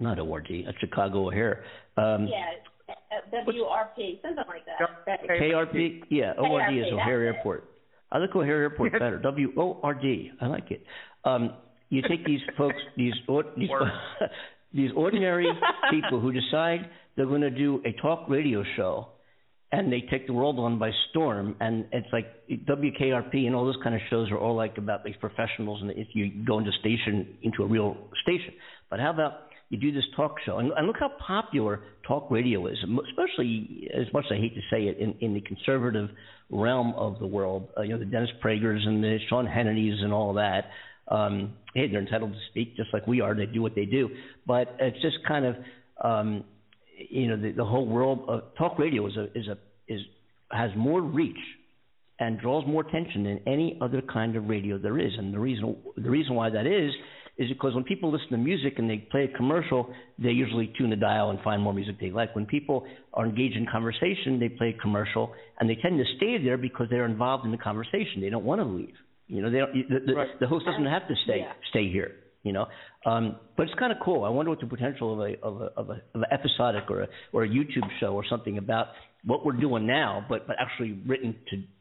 Not ORD at Chicago O'Hare. WRP, something like that. KRP. Yeah, ORD is O'Hare Airport. I like O'Hare Airport better. WORD. I like it. You take these folks, these ordinary people who decide they're going to do a talk radio show, and they take the world on by storm. And it's like WKRP and all those kind of shows are all like about these professionals, and if you go into a real station. But how about you do this talk show? And look how popular talk radio is, especially, as much as I hate to say it, in the conservative realm of the world. The Dennis Prager's and the Sean Hannity's and all that. Hey, they're entitled to speak just like we are. They do what they do. But it's just kind of, the whole world of talk radio has more reach and draws more attention than any other kind of radio there is. And the reason why that is because when people listen to music and they play a commercial, they usually tune the dial and find more music they like. When people are engaged in conversation, they play a commercial, and they tend to stay there because they're involved in the conversation. They don't want to leave. The host doesn't have to stay here. But it's kind of cool. I wonder what the potential of an episodic or a YouTube show or something about what we're doing now, but actually written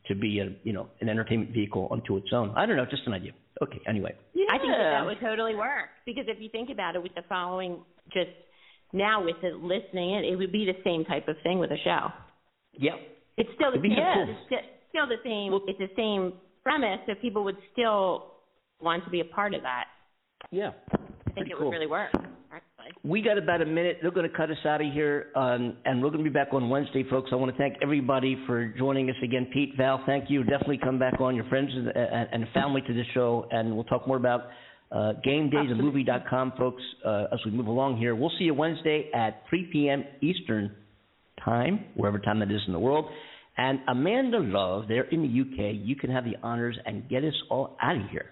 to be an entertainment vehicle unto its own. I don't know, just an idea. Okay, anyway. Yeah. I think that would totally work, because if you think about it, with the following just now, with the listening, it would be the same type of thing with a show. Yeah, it's still the same. It's the same premise, so people would still want to be a part of that. Yeah. I think it would really work, actually. We got about a minute. They're going to cut us out of here, and we're going to be back on Wednesday, folks. I want to thank everybody for joining us again. Pete, Val, thank you. Definitely come back on, your friends and family to this show, and we'll talk more about GameDayTheMovie.com, folks, as we move along here. We'll see you Wednesday at 3 p.m. Eastern time, wherever time that is in the world. And Amanda Love, there in the UK, you can have the honors and get us all out of here.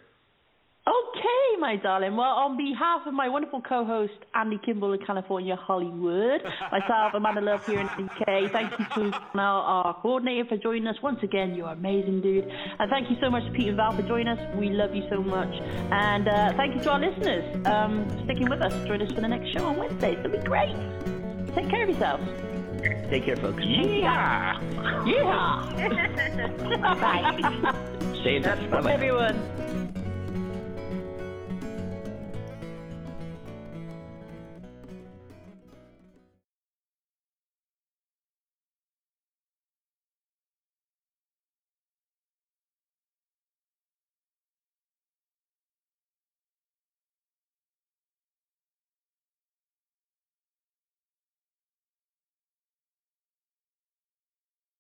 Okay, my darling. Well, on behalf of my wonderful co-host, Andy Kimble in California, Hollywood, myself, Amanda Love here in the UK, thank you to our coordinator for joining us. Once again, you're amazing, dude. And thank you so much to Pete and Val for joining us. We love you so much. And thank you to our listeners sticking with us. Join us for the next show on Wednesday. It's going to be great. Take care of yourselves. Take care, folks. Yeah. Bye. Stay in touch. Bye-bye, everyone.